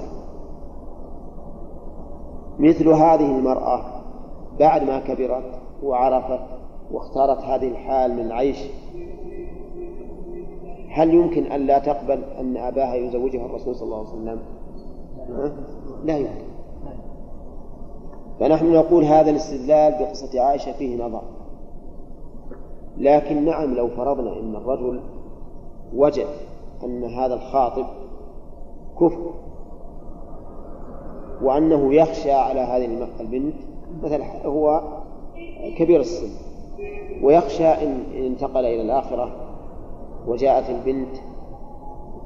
مثل هذه المرأة بعد ما كبرت وعرفت واختارت هذه الحال من العيش، هل يمكن أن لا تقبل أن أباها يزوجها الرسول صلى الله عليه وسلم؟ لا يمكن. فنحن نقول هذا الاستدلال بقصة عائشة فيه نظر، لكن نعم لو فرضنا أن الرجل وجد أن هذا الخاطب كفء وأنه يخشى على هذه البنت، مثلا هو كبير السن ويخشى إن انتقل إلى الآخرة وجاءت البنت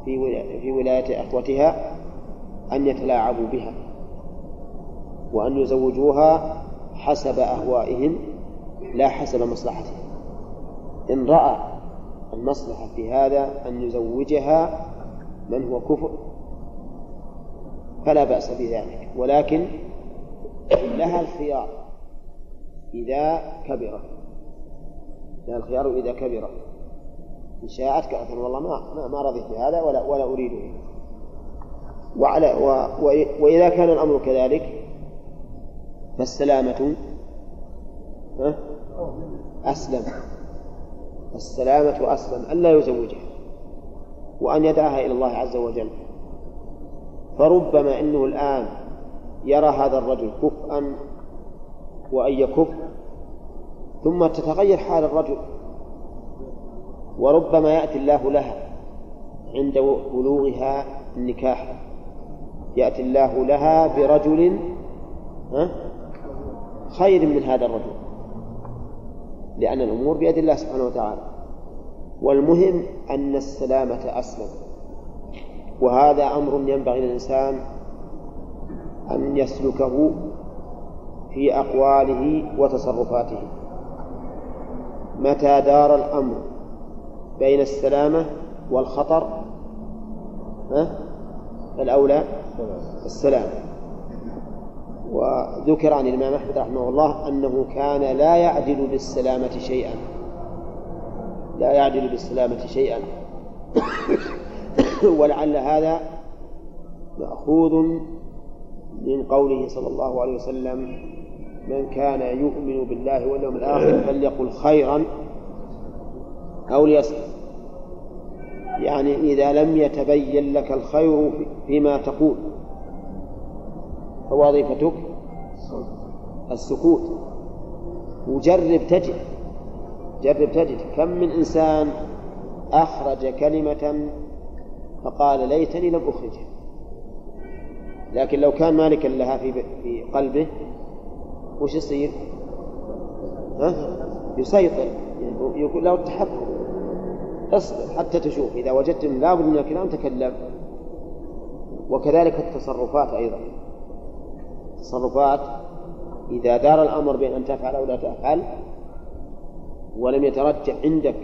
في ولاية أخوتها أن يتلاعبوا بها وأن يزوجوها حسب أهوائهم لا حسب مصلحتهم. إن رأى المصلحة في هذا أن يزوجها من هو كفء فلا بأس بذلك، ولكن لها الخيار إذا كبرت، لها الخيار إذا كبرت. إن شاءت كأثر والله ما رضيت بهذا ولا أريده، وإذا كان الأمر كذلك فالسلامة أسلم، السلامة أسلم ألا يزوجها وأن يدعها إلى الله عز وجل. فربما أنه الآن يرى هذا الرجل كفءا وأن يكف، ثم تتغير حال الرجل، وربما يأتي الله لها عند بلوغها النكاح، يأتي الله لها برجل خير من هذا الرجل، لأن الأمور بيد الله سبحانه وتعالى. والمهم أن السلامة أسلم، وهذا أمر ينبغي للإنسان أن يسلكه في أقواله وتصرفاته. متى دار الأمر بين السلامة والخطر فالأولى السلامة. وذكر عن الإمام أحمد رحمه الله أنه كان لا يعدل بالسلامة شيئا، لا يعدل بالسلامة شيئا ولعل هذا مأخوذ من قوله صلى الله عليه وسلم من كان يؤمن بالله واليوم الآخر فليقل خيرا أو ليصمت، يعني إذا لم يتبين لك الخير فيما تقول فوظيفتك السكوت، وجرب تجد، جرب تجد. كم من إنسان أخرج كلمة فقال ليتني لم أخرجها، لكن لو كان مالكا لها في قلبه وش يصير؟ يسيطر، يقول له التحكم، اصبر حتى تشوف إذا وجدتم لا بد من الكلام تكلم. وكذلك التصرفات أيضا، التصرفات إذا دار الأمر بين أن تفعل أو لا تفعل ولم يترجح عندك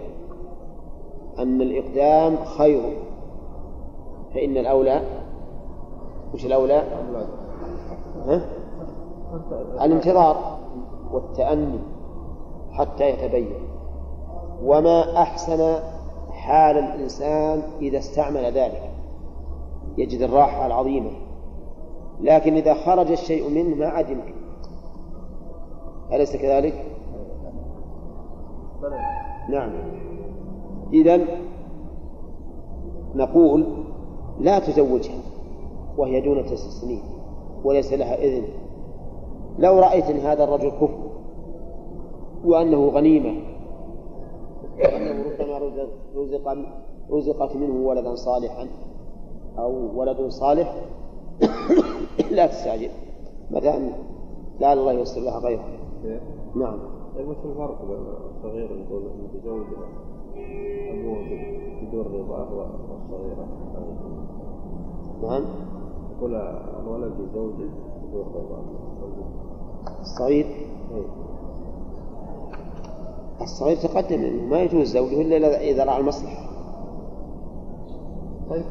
أن الإقدام خير فإن الأولى، وش الأولى؟ الانتظار والتأني حتى يتبين. وما أحسن حال الإنسان إذا استعمل ذلك، يجد الراحة العظيمة، لكن إذا خرج الشيء منه ما عاد يمكن، أليس كذلك؟ نعم. إذن نقول لا تزوجها وهي دون 9 سنين وليس لها إذن لو رأيت أن هذا الرجل كفر وأنه غنيمة وأنه ربما رزقت منه ولدا صالحا أو ولد صالح لا تستعجل ما دام لعل الله ييسر لها غيره. نعم. وش الفرق بين الصغير يقول متزوجة أبوه بدون رضاه والصغيرة؟ نعم. يقول الولد يتزوج بدون رضاه. الصغير؟ الصغير تقدم إنه ما يجوز زوجه إلا إذا رأى المصلحة. طيب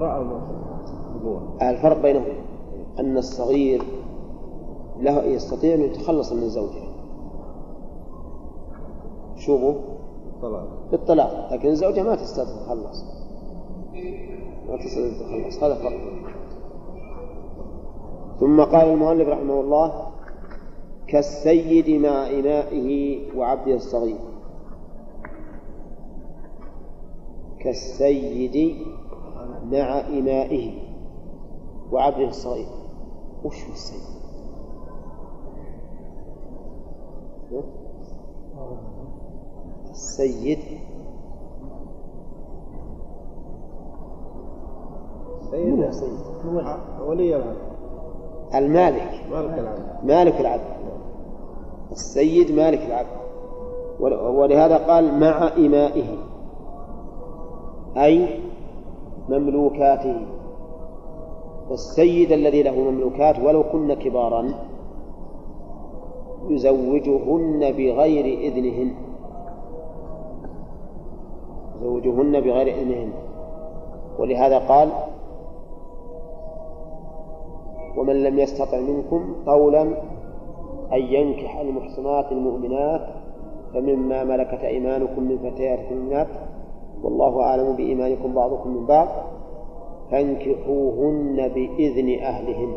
رأى المصلحة. الفرق بينهم أن الصغير له يستطيع أن يتخلص من زوجه. شوفوا بالطلاق، لكن الزوجة ما تستطيع تتخلص، هذا فرق. ثم قال المؤلف رحمه الله: كالسيد مع إمائه وعبده الصغير. كالسيد مع إمائه وعبده الصغير. وش هو السيد؟ السيد سيد ولي المالك، مالك العبد. السيد مالك العبد، ولهذا قال مع إمائه أي مملوكاته. والسيد الذي له مملوكات ولو كن كبارا يزوجهن بغير إذنهن، يزوجهن بغير إذنهن. ولهذا قال: ومن لم يستطع منكم طولا أن ينكح المحصنات المؤمنات فمما ملكت أيمانكم من فتيات المؤمنات والله أعلم بإيمانكم بعضكم من بعض فانكحوهن بإذن أهلهن.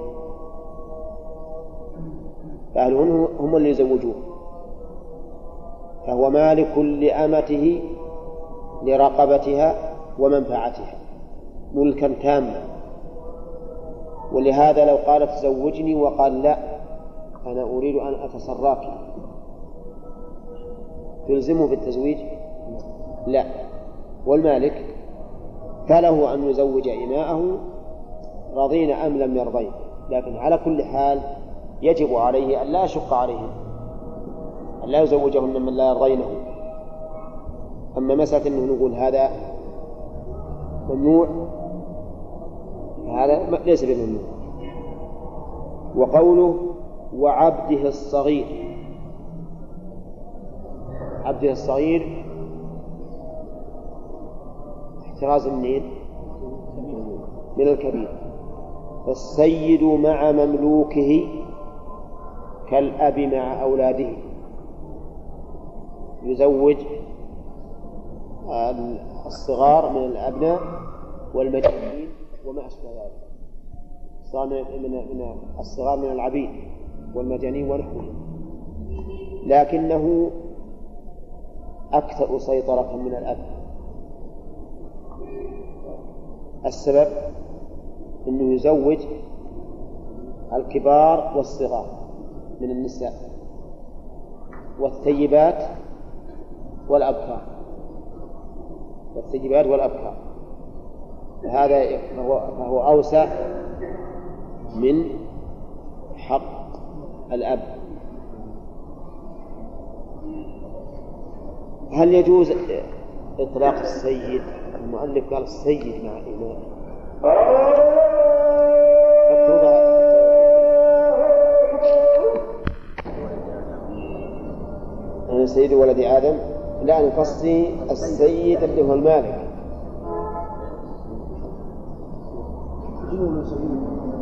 فأهلهن هم اللي يزوجوه، فهو مالك لأمته لرقبتها ومنفعتها ملكا تاما. ولهذا لو قالت زوجني وقال لا أنا أريد أن أتصرف تلزمه بالتزويج؟ لا. والمالك فله أن يزوج إماءه رضين أم لم يرضين، لكن على كل حال يجب عليه أن لا يشق عليهم، أن لا يزوجهن من لا يرضينه. أما مسألة أنه نقول هذا ممنوع هذا ليس بممنوع. وقوله وعبده الصغير، عبده الصغير احتراز منين؟ من الكبير. فالسيد مع مملوكه كالأب مع أولاده، يزوج الصغار من الأبناء والمجانين وما أشبه ذلك، من الصغار من العبيد والمجانين ونحوهم، لكنه أكثر سيطرة من الأب. السبب أنه يزوج الكبار والصغار من النساء والثيبات والأبكار، والثيبات والأبكار، هذا فهو أوسع من حق الأب. هل يجوز إطلاق السيد؟ المؤلف قال السيد مع إمامه، أنا سيد ولد آدم. لا، أنا قصدي السيد اللي هو المالك.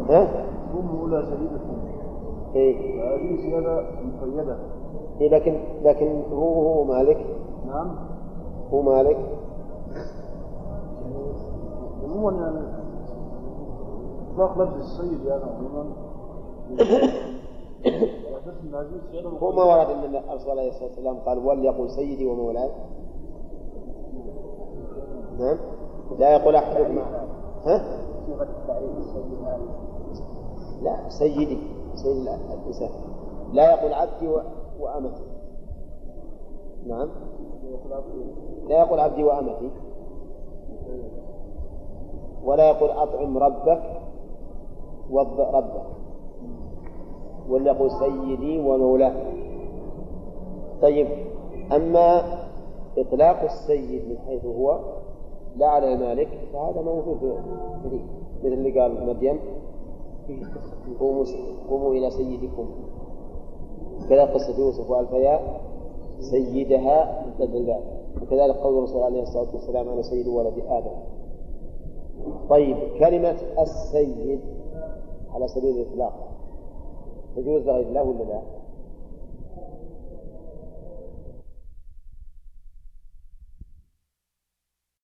ها؟ هم لا سيدة. إيه. هذه سيادة مقيدة. إيه، لكن هو مالك. نعم. هو مالك. عموما يعني إطلاق لفظ السيد يعني عموما هو ما ورد أن الرسول عليه الصلاة والسلام قال وليقل سيدي ومولاي. نعم. لا يقول أحد. ها؟ لا، سيدي سيد الإنسان. لا يقول عبدي وأمتي. نعم لا يقول عبدي وأمتي، ولا يقول أطعم ربك وضع ربك، ولا يقول سيدي ومولاك. طيب، أما إطلاق السيد من حيث هو لا على مالك فهذا موجود مثل اللي قال مديم قوموا إلى سيدكم، كذا قصة يوسف والفياء سيدها تدلل، وكذلك قول الرسول عليه الصلاة والسلام أنا سيد ولد آدم. طيب، كلمة السيد على سبيل الإطلاق تجوز لغير الله ولا لا؟